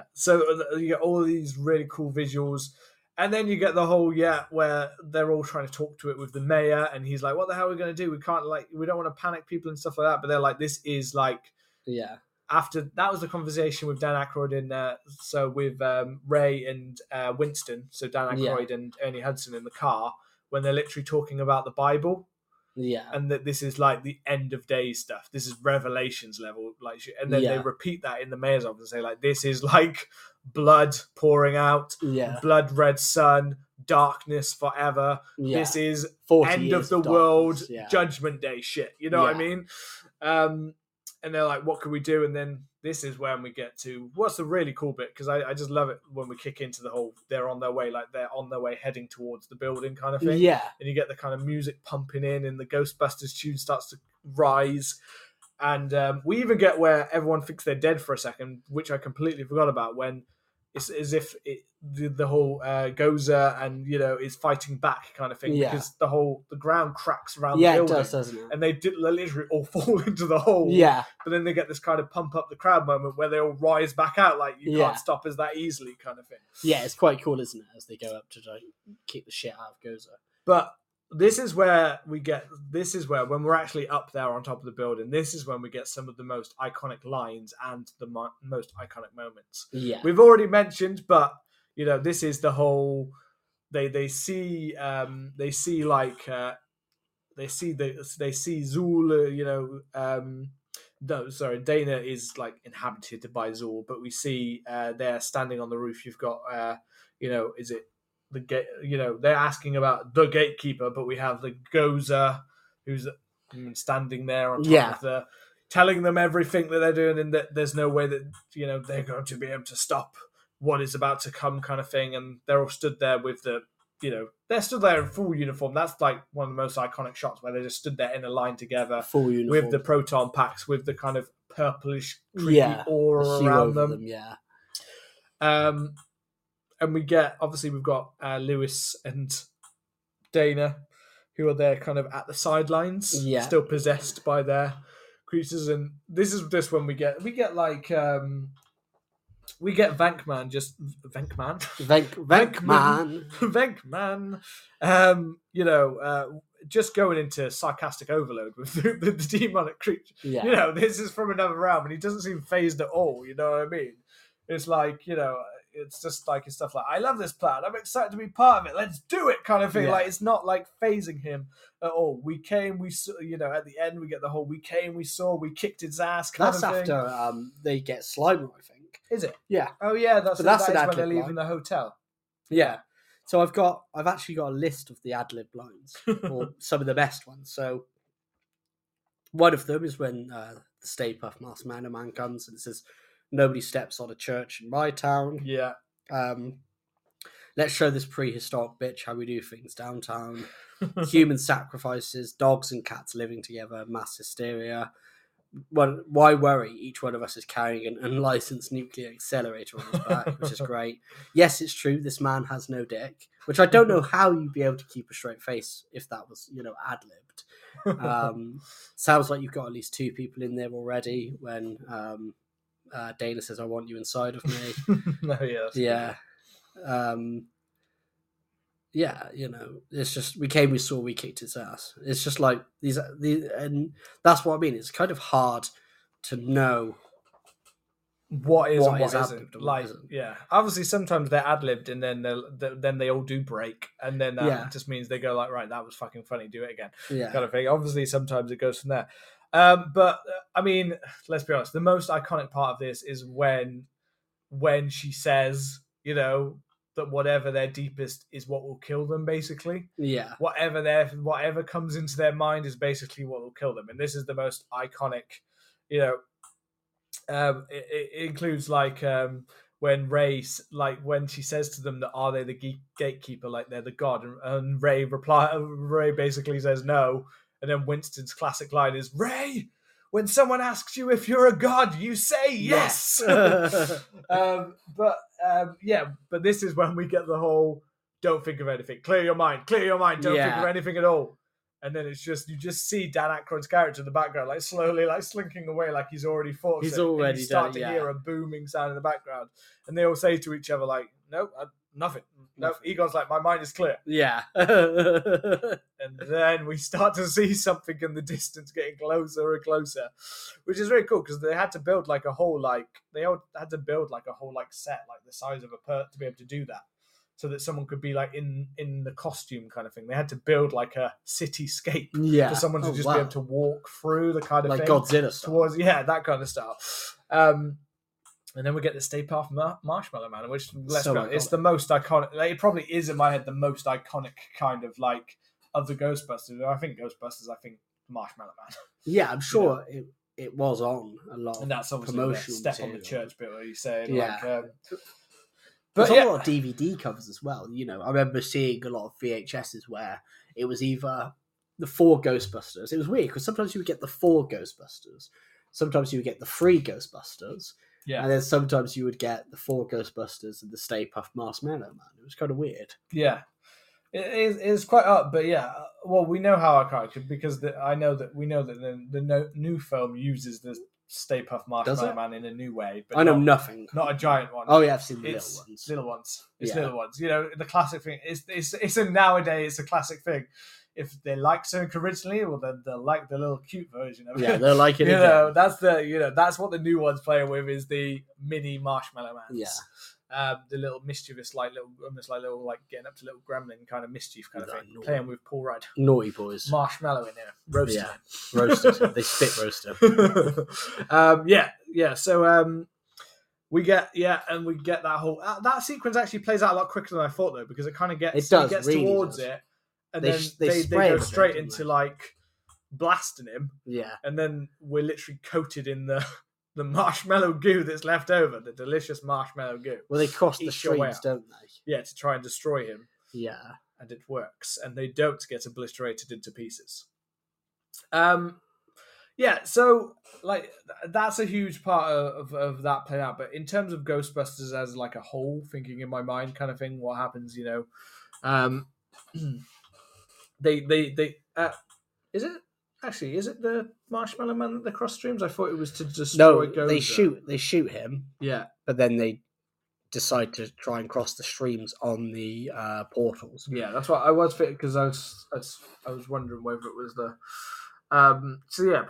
get all these really cool visuals. And then you get the whole, where they're all trying to talk to it with the mayor. And he's like, what the hell are we going to do? We can't, like, we don't want to panic people and stuff like that. But they're like, this is like... Yeah. After that was the conversation with Dan Aykroyd and with Ray and Winston. So Dan Aykroyd and Ernie Hudson in the car when they're literally talking about the Bible. Yeah, and that this is like the end of days stuff. This is Revelations level, like, and then they repeat that in the mayor's office and say like, this is like blood pouring out, blood red sun, darkness forever. Yeah. This is end of the world, yeah. Judgment Day shit. You know what I mean? And they're like, what can we do? And then this is when we get to what's the really cool bit, because I just love it when we kick into the whole they're on their way heading towards the building kind of thing. Yeah. And you get the kind of music pumping in and the Ghostbusters tune starts to rise. And we even get where everyone thinks they're dead for a second, which I completely forgot about, when it's as if the whole Gozer and, you know, is fighting back kind of thing, because the ground cracks around the building. Yeah, it does, doesn't it? And they literally all fall into the hole. Yeah. But then they get this kind of pump up the crowd moment where they all rise back out, like you can't stop us that easily kind of thing. Yeah, it's quite cool, isn't it, as they go up to like, keep the shit out of Gozer. But... This is when we're actually up there on top of the building, this is when we get some of the most iconic lines and the most iconic moments. Yeah. We've already mentioned, but, you know, this is the whole, they see Zool, you know, Dana is like inhabited by Zool, but we see they're standing on the roof. You've got, you know, is it, the gate, you know, they're asking about the Gatekeeper, but we have the Gozer who's standing there on top of the, telling them everything that they're doing, and that there's no way that, you know, they're going to be able to stop what is about to come kind of thing. And they're all stood there with the, you know, they're stood there in full uniform. That's like one of the most iconic shots where they just stood there in a line together, full uniform, with the proton packs, with the kind of purplish creepy aura around them. And we get, obviously, we've got Louis and Dana, who are there kind of at the sidelines, still possessed by their creatures. And this is just when we get Venkman, Venkman. Just going into sarcastic overload with the demonic creature. Yeah. You know, this is from another realm, and he doesn't seem phased at all. You know what I mean? It's like, you know. It's just like his stuff like, I love this plan. I'm excited to be part of it. Let's do it kind of thing. Yeah. Like, it's not like phasing him at all. We came, we saw, you know, at the end, we get the whole, we came, we saw, we kicked his ass kind of thing. That's after they get Slimer, I think. Is it? Yeah. Oh, yeah. That's when they're leaving the hotel. Yeah. So I've actually got a list of the ad-lib lines, or some of the best ones. So one of them is when the Stay Puft Marshmallow Man comes and it says, nobody steps on a church in my town. Yeah. Let's show this prehistoric bitch how we do things downtown. Human sacrifices, dogs and cats living together, mass hysteria. Well, why worry? Each one of us is carrying an unlicensed nuclear accelerator on his back, which is great. Yes, it's true. This man has no dick, which I don't know how you'd be able to keep a straight face if that was, you know, ad-libbed. Sounds like you've got at least two people in there already when... Dana says, I want you inside of me. You know, it's just, we came, we saw, we kicked his ass. It's just like these and that's what I mean. It's kind of hard to know what is ad-libbed isn't. Like, isn't. Yeah, obviously sometimes they're ad-libbed and then they all do break, and then that just means they go like, right, that was fucking funny, do it again, kind of thing. Obviously sometimes it goes from there. But I mean, let's be honest. The most iconic part of this is when she says, you know, that whatever their deepest is what will kill them, basically. Yeah. Whatever comes into their mind is basically what will kill them. And this is the most iconic, you know, it includes like, when Ray, like when she says to them that are they the Gatekeeper, like they're the god, and Ray basically says no. And then Winston's classic line is, Ray, when someone asks you if you're a god, you say yes. But this is when we get the whole, don't think of anything. Clear your mind. Don't think of anything at all. And then it's just, you just see Dan Aykroyd's character in the background, like slowly, like slinking away, like he's already thought. You start to hear a booming sound in the background. And they all say to each other, like, nope, nothing. No, Egon's like, my mind is clear. Yeah. And then we start to see something in the distance getting closer and closer, which is very cool because they had to build like a whole, like they all had to build like a whole like set, like the size of a to be able to do that, so that someone could be like in the costume kind of thing. They had to build like a cityscape for someone to be able to walk through the kind of like thing. Like Godzilla stuff. Towards, that kind of stuff. And then we get the Stay Puft Marshmallow Man, which it's the most iconic. Like, it probably is in my head the most iconic kind of like of the Ghostbusters. I think Marshmallow Man. Yeah, I'm sure it was on a lot. And that's obviously promotional the step material. On the church bit where you say, yeah. There's a lot of DVD covers as well. You know, I remember seeing a lot of VHSs where it was either the 4 Ghostbusters. It was weird because sometimes you would get the 4 Ghostbusters, sometimes you would get the 3 Ghostbusters. Yeah. And then sometimes you would get the 4 Ghostbusters and the Stay Puft Marshmallow Man. It was kind of weird. Yeah. It's quite up, but yeah. Well, we know how iconic because the new film uses the Stay Puft Marshmallow Man in a new way. But I know nothing. Not a giant one. Oh yeah, I've seen little ones. Little ones. You know, the classic thing. It's nowadays it's a classic thing. If they like something originally, well, then they'll like the little cute version of it. Yeah, they'll like it. That's what the new one's playing with is the mini Marshmallow Mans. Yeah. The little mischievous, almost like getting up to little gremlin kind of mischief kind of thing. Naughty. Playing with Paul Rudd. Naughty boys. Marshmallow in there. Roasted. Yeah. Roasted. They spit roaster. Yeah. So we get that whole... that sequence actually plays out a lot quicker than I thought, though, because it kind of gets towards it. And then they go straight into like blasting him. Yeah. And then we're literally coated in the marshmallow goo that's left over, the delicious marshmallow goo. Well, they cross the streams, don't they? Yeah, to try and destroy him. Yeah. And it works. And they don't get obliterated into pieces. Yeah, so like that's a huge part of that playing out. But in terms of Ghostbusters as like a whole, thinking in my mind kind of thing, what happens, you know, Is it the Marshmallow Man that they cross streams? I thought it was to destroy Gozer. No, they shoot him. Yeah. But then they decide to try and cross the streams on the portals. Yeah, that's what I was thinking, because I was wondering whether it was the...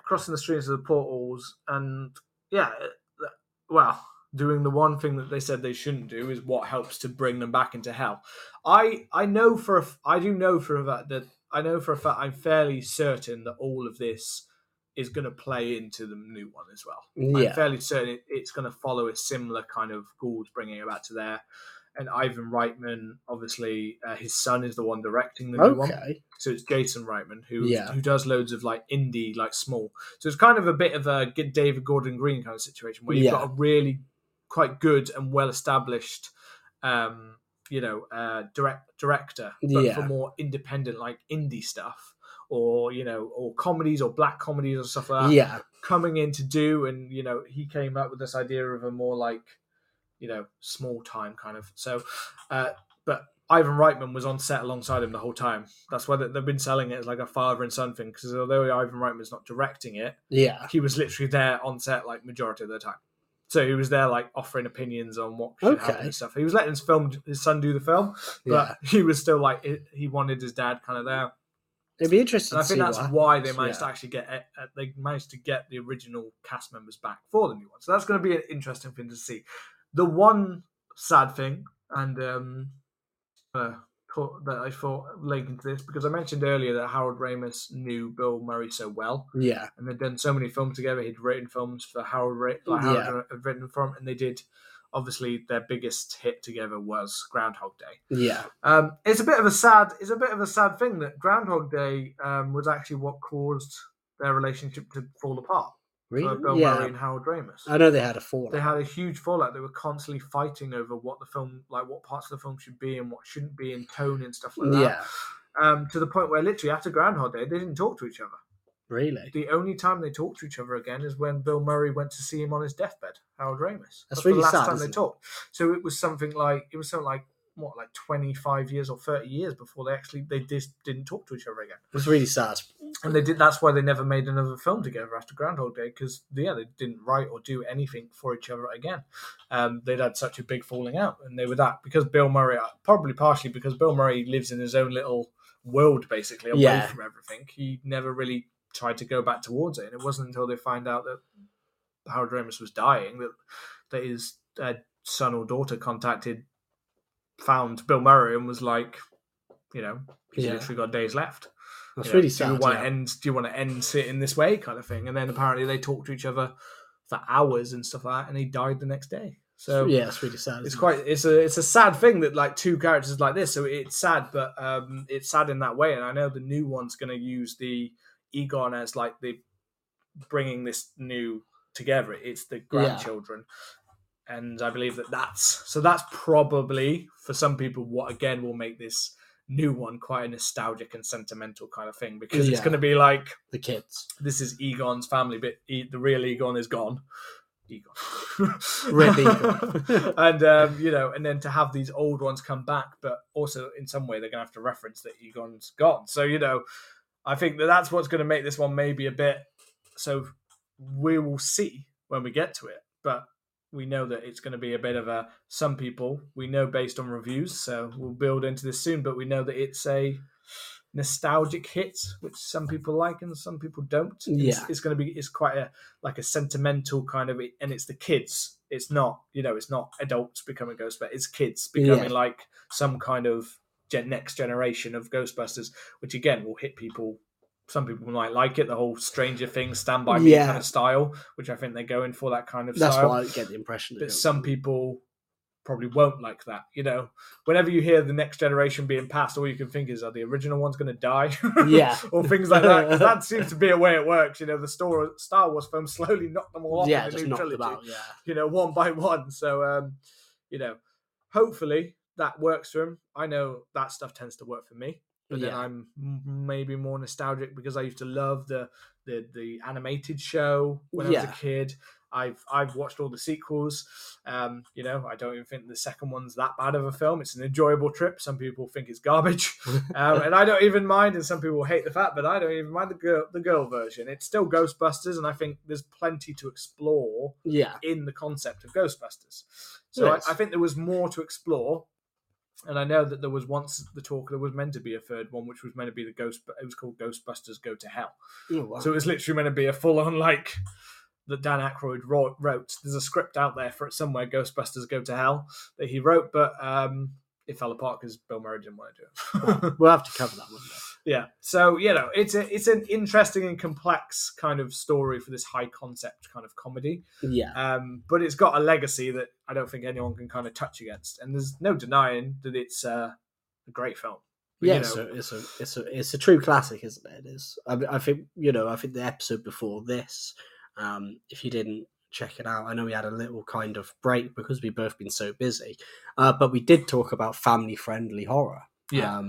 crossing the streams of the portals and, yeah, well, doing the one thing that they said they shouldn't do is what helps to bring them back into hell. I know for a fact I'm fairly certain that all of this is going to play into the new one as well. Yeah. I'm fairly certain it's going to follow a similar kind of Gould's bringing it back to there. And Ivan Reitman, obviously, his son is the one directing the new one. So it's Jason Reitman, who does loads of like indie, like small. So it's kind of a bit of a David Gordon Green kind of situation where you've got a really quite good and well-established director, but for more independent, like indie stuff, or you know, or comedies, or black comedies, or stuff like that. Yeah, coming in to do, and you know, he came up with this idea of a more like, you know, small time kind of. So, but Ivan Reitman was on set alongside him the whole time. That's why they've been selling it as like a father and son thing, because although Ivan Reitman's not directing it, yeah, he was literally there on set like majority of the time. So he was there, like, offering opinions on what should happen and stuff. He was letting his son do the film, but he was still, like, he wanted his dad kind of there. It'd be interesting. And I think that's why they managed to actually get the original cast members back for the new one. So that's going to be an interesting thing to see. The one sad thing, and that I thought linking to this, because I mentioned earlier that Harold Ramis knew Bill Murray so well, yeah, and they'd done so many films together. He'd written films for Harold had written for him, and they did. Obviously, their biggest hit together was Groundhog Day. Yeah, it's a bit of a sad thing that Groundhog Day was actually what caused their relationship to fall apart. Really? Bill Murray and Harold Ramis. I know they had a fallout. They had a huge fallout. They were constantly fighting over what the film, like what parts of the film should be and what shouldn't be, and tone and stuff like that. Yeah. To the point where literally after Groundhog Day, they didn't talk to each other. Really? The only time they talked to each other again is when Bill Murray went to see him on his deathbed, Harold Ramis. That's really the last time they talked. So it was something like 25 years or 30 years before they just didn't talk to each other again. It's really sad. And that's why they never made another film together after Groundhog Day, because they didn't write or do anything for each other again. They'd had such a big falling out, and they were that because Bill Murray, probably partially because Bill Murray lives in his own little world basically away from everything. He never really tried to go back towards it, and it wasn't until they find out that Harold Ramis was dying that his son or daughter found Bill Murray and was like, you know, he's literally got days left. That's really sad. Do you want to end it in this way kind of thing? And then apparently they talked to each other for hours and stuff like that, and he died the next day. So yeah, it's really sad. It's quite it's a sad thing that like two characters like this. So it's sad, but it's sad in that way. And I know the new one's going to use the Egon as like the bringing this new together. It's the grandchildren, and I believe that's probably for some people what again will make this new one quite a nostalgic and sentimental kind of thing, because it's going to be like the kids. This is Egon's family, but the real Egon is gone. Red Egon. And and then to have these old ones come back, but also in some way they're going to have to reference that Egon's gone. So I think that's what's going to make this one maybe a bit. So we will see when we get to it, but we know that it's going to be a bit of a. Some people we know based on reviews, so we'll build into this soon. But we know that it's a nostalgic hit, which some people like and some people don't. Yeah, it's going to be. It's quite a like a sentimental kind of, and it's the kids. It's not it's not adults becoming Ghostbusters. It's kids becoming like some kind of next generation of Ghostbusters, which again will hit people. Some people might like it, the whole Stranger Things, Stand By Me kind of style, which I think they're going for, that kind of style. That's why I get the impression. But some people probably won't like that. Whenever you hear the next generation being passed, all you can think is, are the original ones going to die? Yeah. Or things like that. Because that seems to be a way it works. The Star Wars film slowly knocked them all off in the new trilogy. One by one. So, hopefully that works for him. I know that stuff tends to work for me. But then I'm maybe more nostalgic because I used to love the animated show when I was a kid. I've watched all the sequels. I don't even think the second one's that bad of a film. It's an enjoyable trip. Some people think it's garbage, and I don't even mind. And some people hate the fact, but I don't even mind the girl version. It's still Ghostbusters, and I think there's plenty to explore in the concept of Ghostbusters. So I think there was more to explore. And I know that there was once the talk there was meant to be a third one, which was meant to be it was called Ghostbusters Go to Hell. Oh, wow. So it was literally meant to be a full-on, like, that Dan Aykroyd wrote. There's a script out there for it somewhere, Ghostbusters Go to Hell, that he wrote, but it fell apart because Bill Murray didn't want to do it. Well, we'll have to cover that one, though. Yeah. So, it's an interesting and complex kind of story for this high-concept kind of comedy. Yeah. But it's got a legacy that I don't think anyone can kind of touch against. And there's no denying that it's a great film. But, it's a true classic, isn't it? It is. I think the episode before this, if you didn't check it out. I know we had a little kind of break because we've both been so busy, but we did talk about family-friendly horror. Yeah,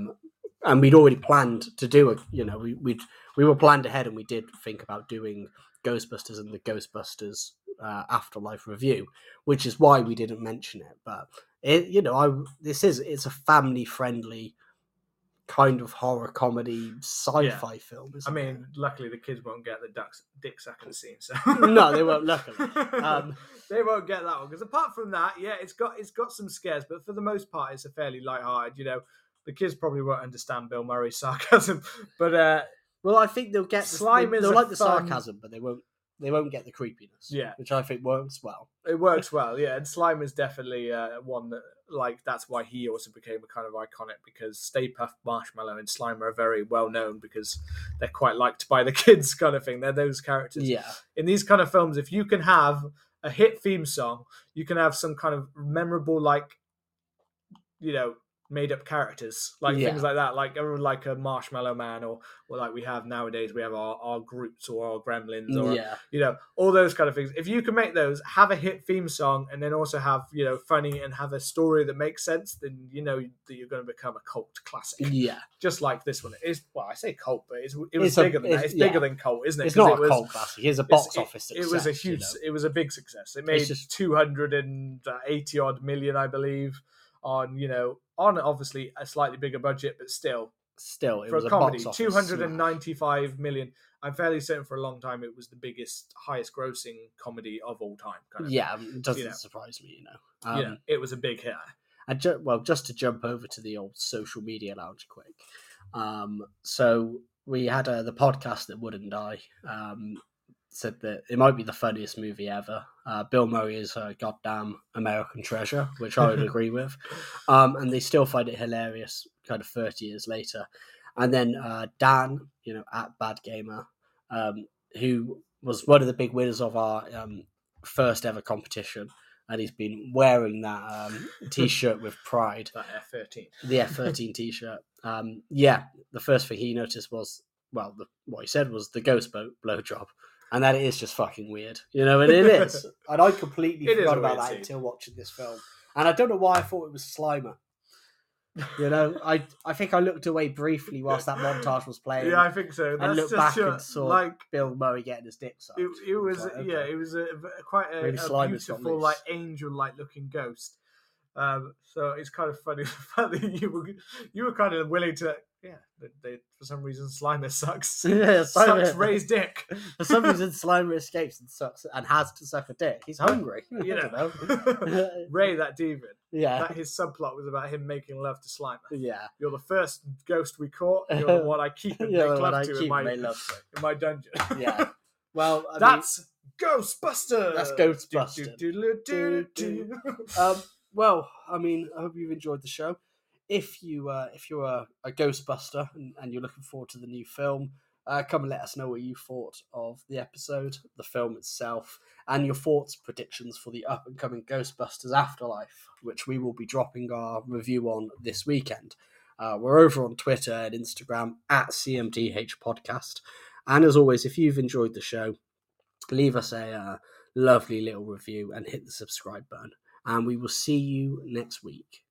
and we'd already planned to do it. We were planned ahead, and we did think about doing Ghostbusters and the Ghostbusters Afterlife review, which is why we didn't mention it. But it's a family-friendly kind of horror comedy sci-fi film. I mean, luckily the kids won't get the dick sucking scene. So no, they won't. Luckily, they won't get that one because apart from that, it's got some scares, but for the most part, it's a fairly light-hearted. The kids probably won't understand Bill Murray's sarcasm, but I think they'll get Slimer. They'll like the sarcasm, but they won't. They won't get the creepiness. Yeah, which I think works well. It works well, yeah. And Slimer's definitely one that, like, that's why he also became a kind of iconic, because Stay Puft Marshmallow and Slimer are very well known because they're quite liked by the kids, kind of thing. They're those characters. Yeah. In these kind of films, if you can have a hit theme song, you can have some kind of memorable, made up characters, things like that, like a Marshmallow Man, or like we have nowadays, we have our Groots or our Gremlins, or all those kind of things. If you can make those, have a hit theme song, and then also have funny and have a story that makes sense, then that you're going to become a cult classic. Yeah, just like this one. It is, well, I say cult, but it was bigger than that. It's bigger than cult, isn't it? It's not a cult classic. It's a box office success. It was a huge. It was a big success. It made 280 odd million, I believe. On obviously a slightly bigger budget, but still, it was a comedy, $295 million. I'm fairly certain for a long time it was the biggest, highest-grossing comedy of all time. It doesn't surprise me. It was a big hit. And just to jump over to the old social media lounge quick. So we had the podcast that wouldn't die. Said that it might be the funniest movie ever. Bill Murray is a goddamn American treasure, which I would agree with. And they still find it hilarious kind of 30 years later. And then Dan, at Bad Gamer, who was one of the big winners of our first ever competition, and he's been wearing that T-shirt with pride. That F-13. The F-13 T-shirt. Yeah, the first thing he noticed was, well, what he said was the ghost boat blowjob, and that it is just fucking weird. You know, and it is. And I completely forgot about that until watching this film. And I don't know why I thought it was Slimer. You know, I think I looked away briefly whilst that montage was playing. Yeah, I think so. I looked back and saw like Bill Murray getting his dick sucked. It was like, okay. Yeah, it was quite a beautiful, like angel-like looking ghost. So it's kind of funny the fact that you were kind of willing to. Yeah, they, for some reason Slimer sucks. Yeah, Slimer sucks Ray's dick. For some reason Slimer escapes and sucks and has to suck a dick. He's hungry. You know. Ray, that demon. Yeah. His subplot was about him making love to Slimer. Yeah. You're the first ghost we caught. You're the one I keep and make love to in my dungeon. Yeah. Well, that's Ghostbusters. That's Ghostbusters. Well, I mean, I hope you've enjoyed the show. If you're a Ghostbuster and you're looking forward to the new film, come and let us know what you thought of the episode, the film itself, and your thoughts, predictions for the up-and-coming Ghostbusters Afterlife, which we will be dropping our review on this weekend. We're over on Twitter and Instagram at CMDH Podcast. And as always, if you've enjoyed the show, leave us a lovely little review and hit the subscribe button. And we will see you next week.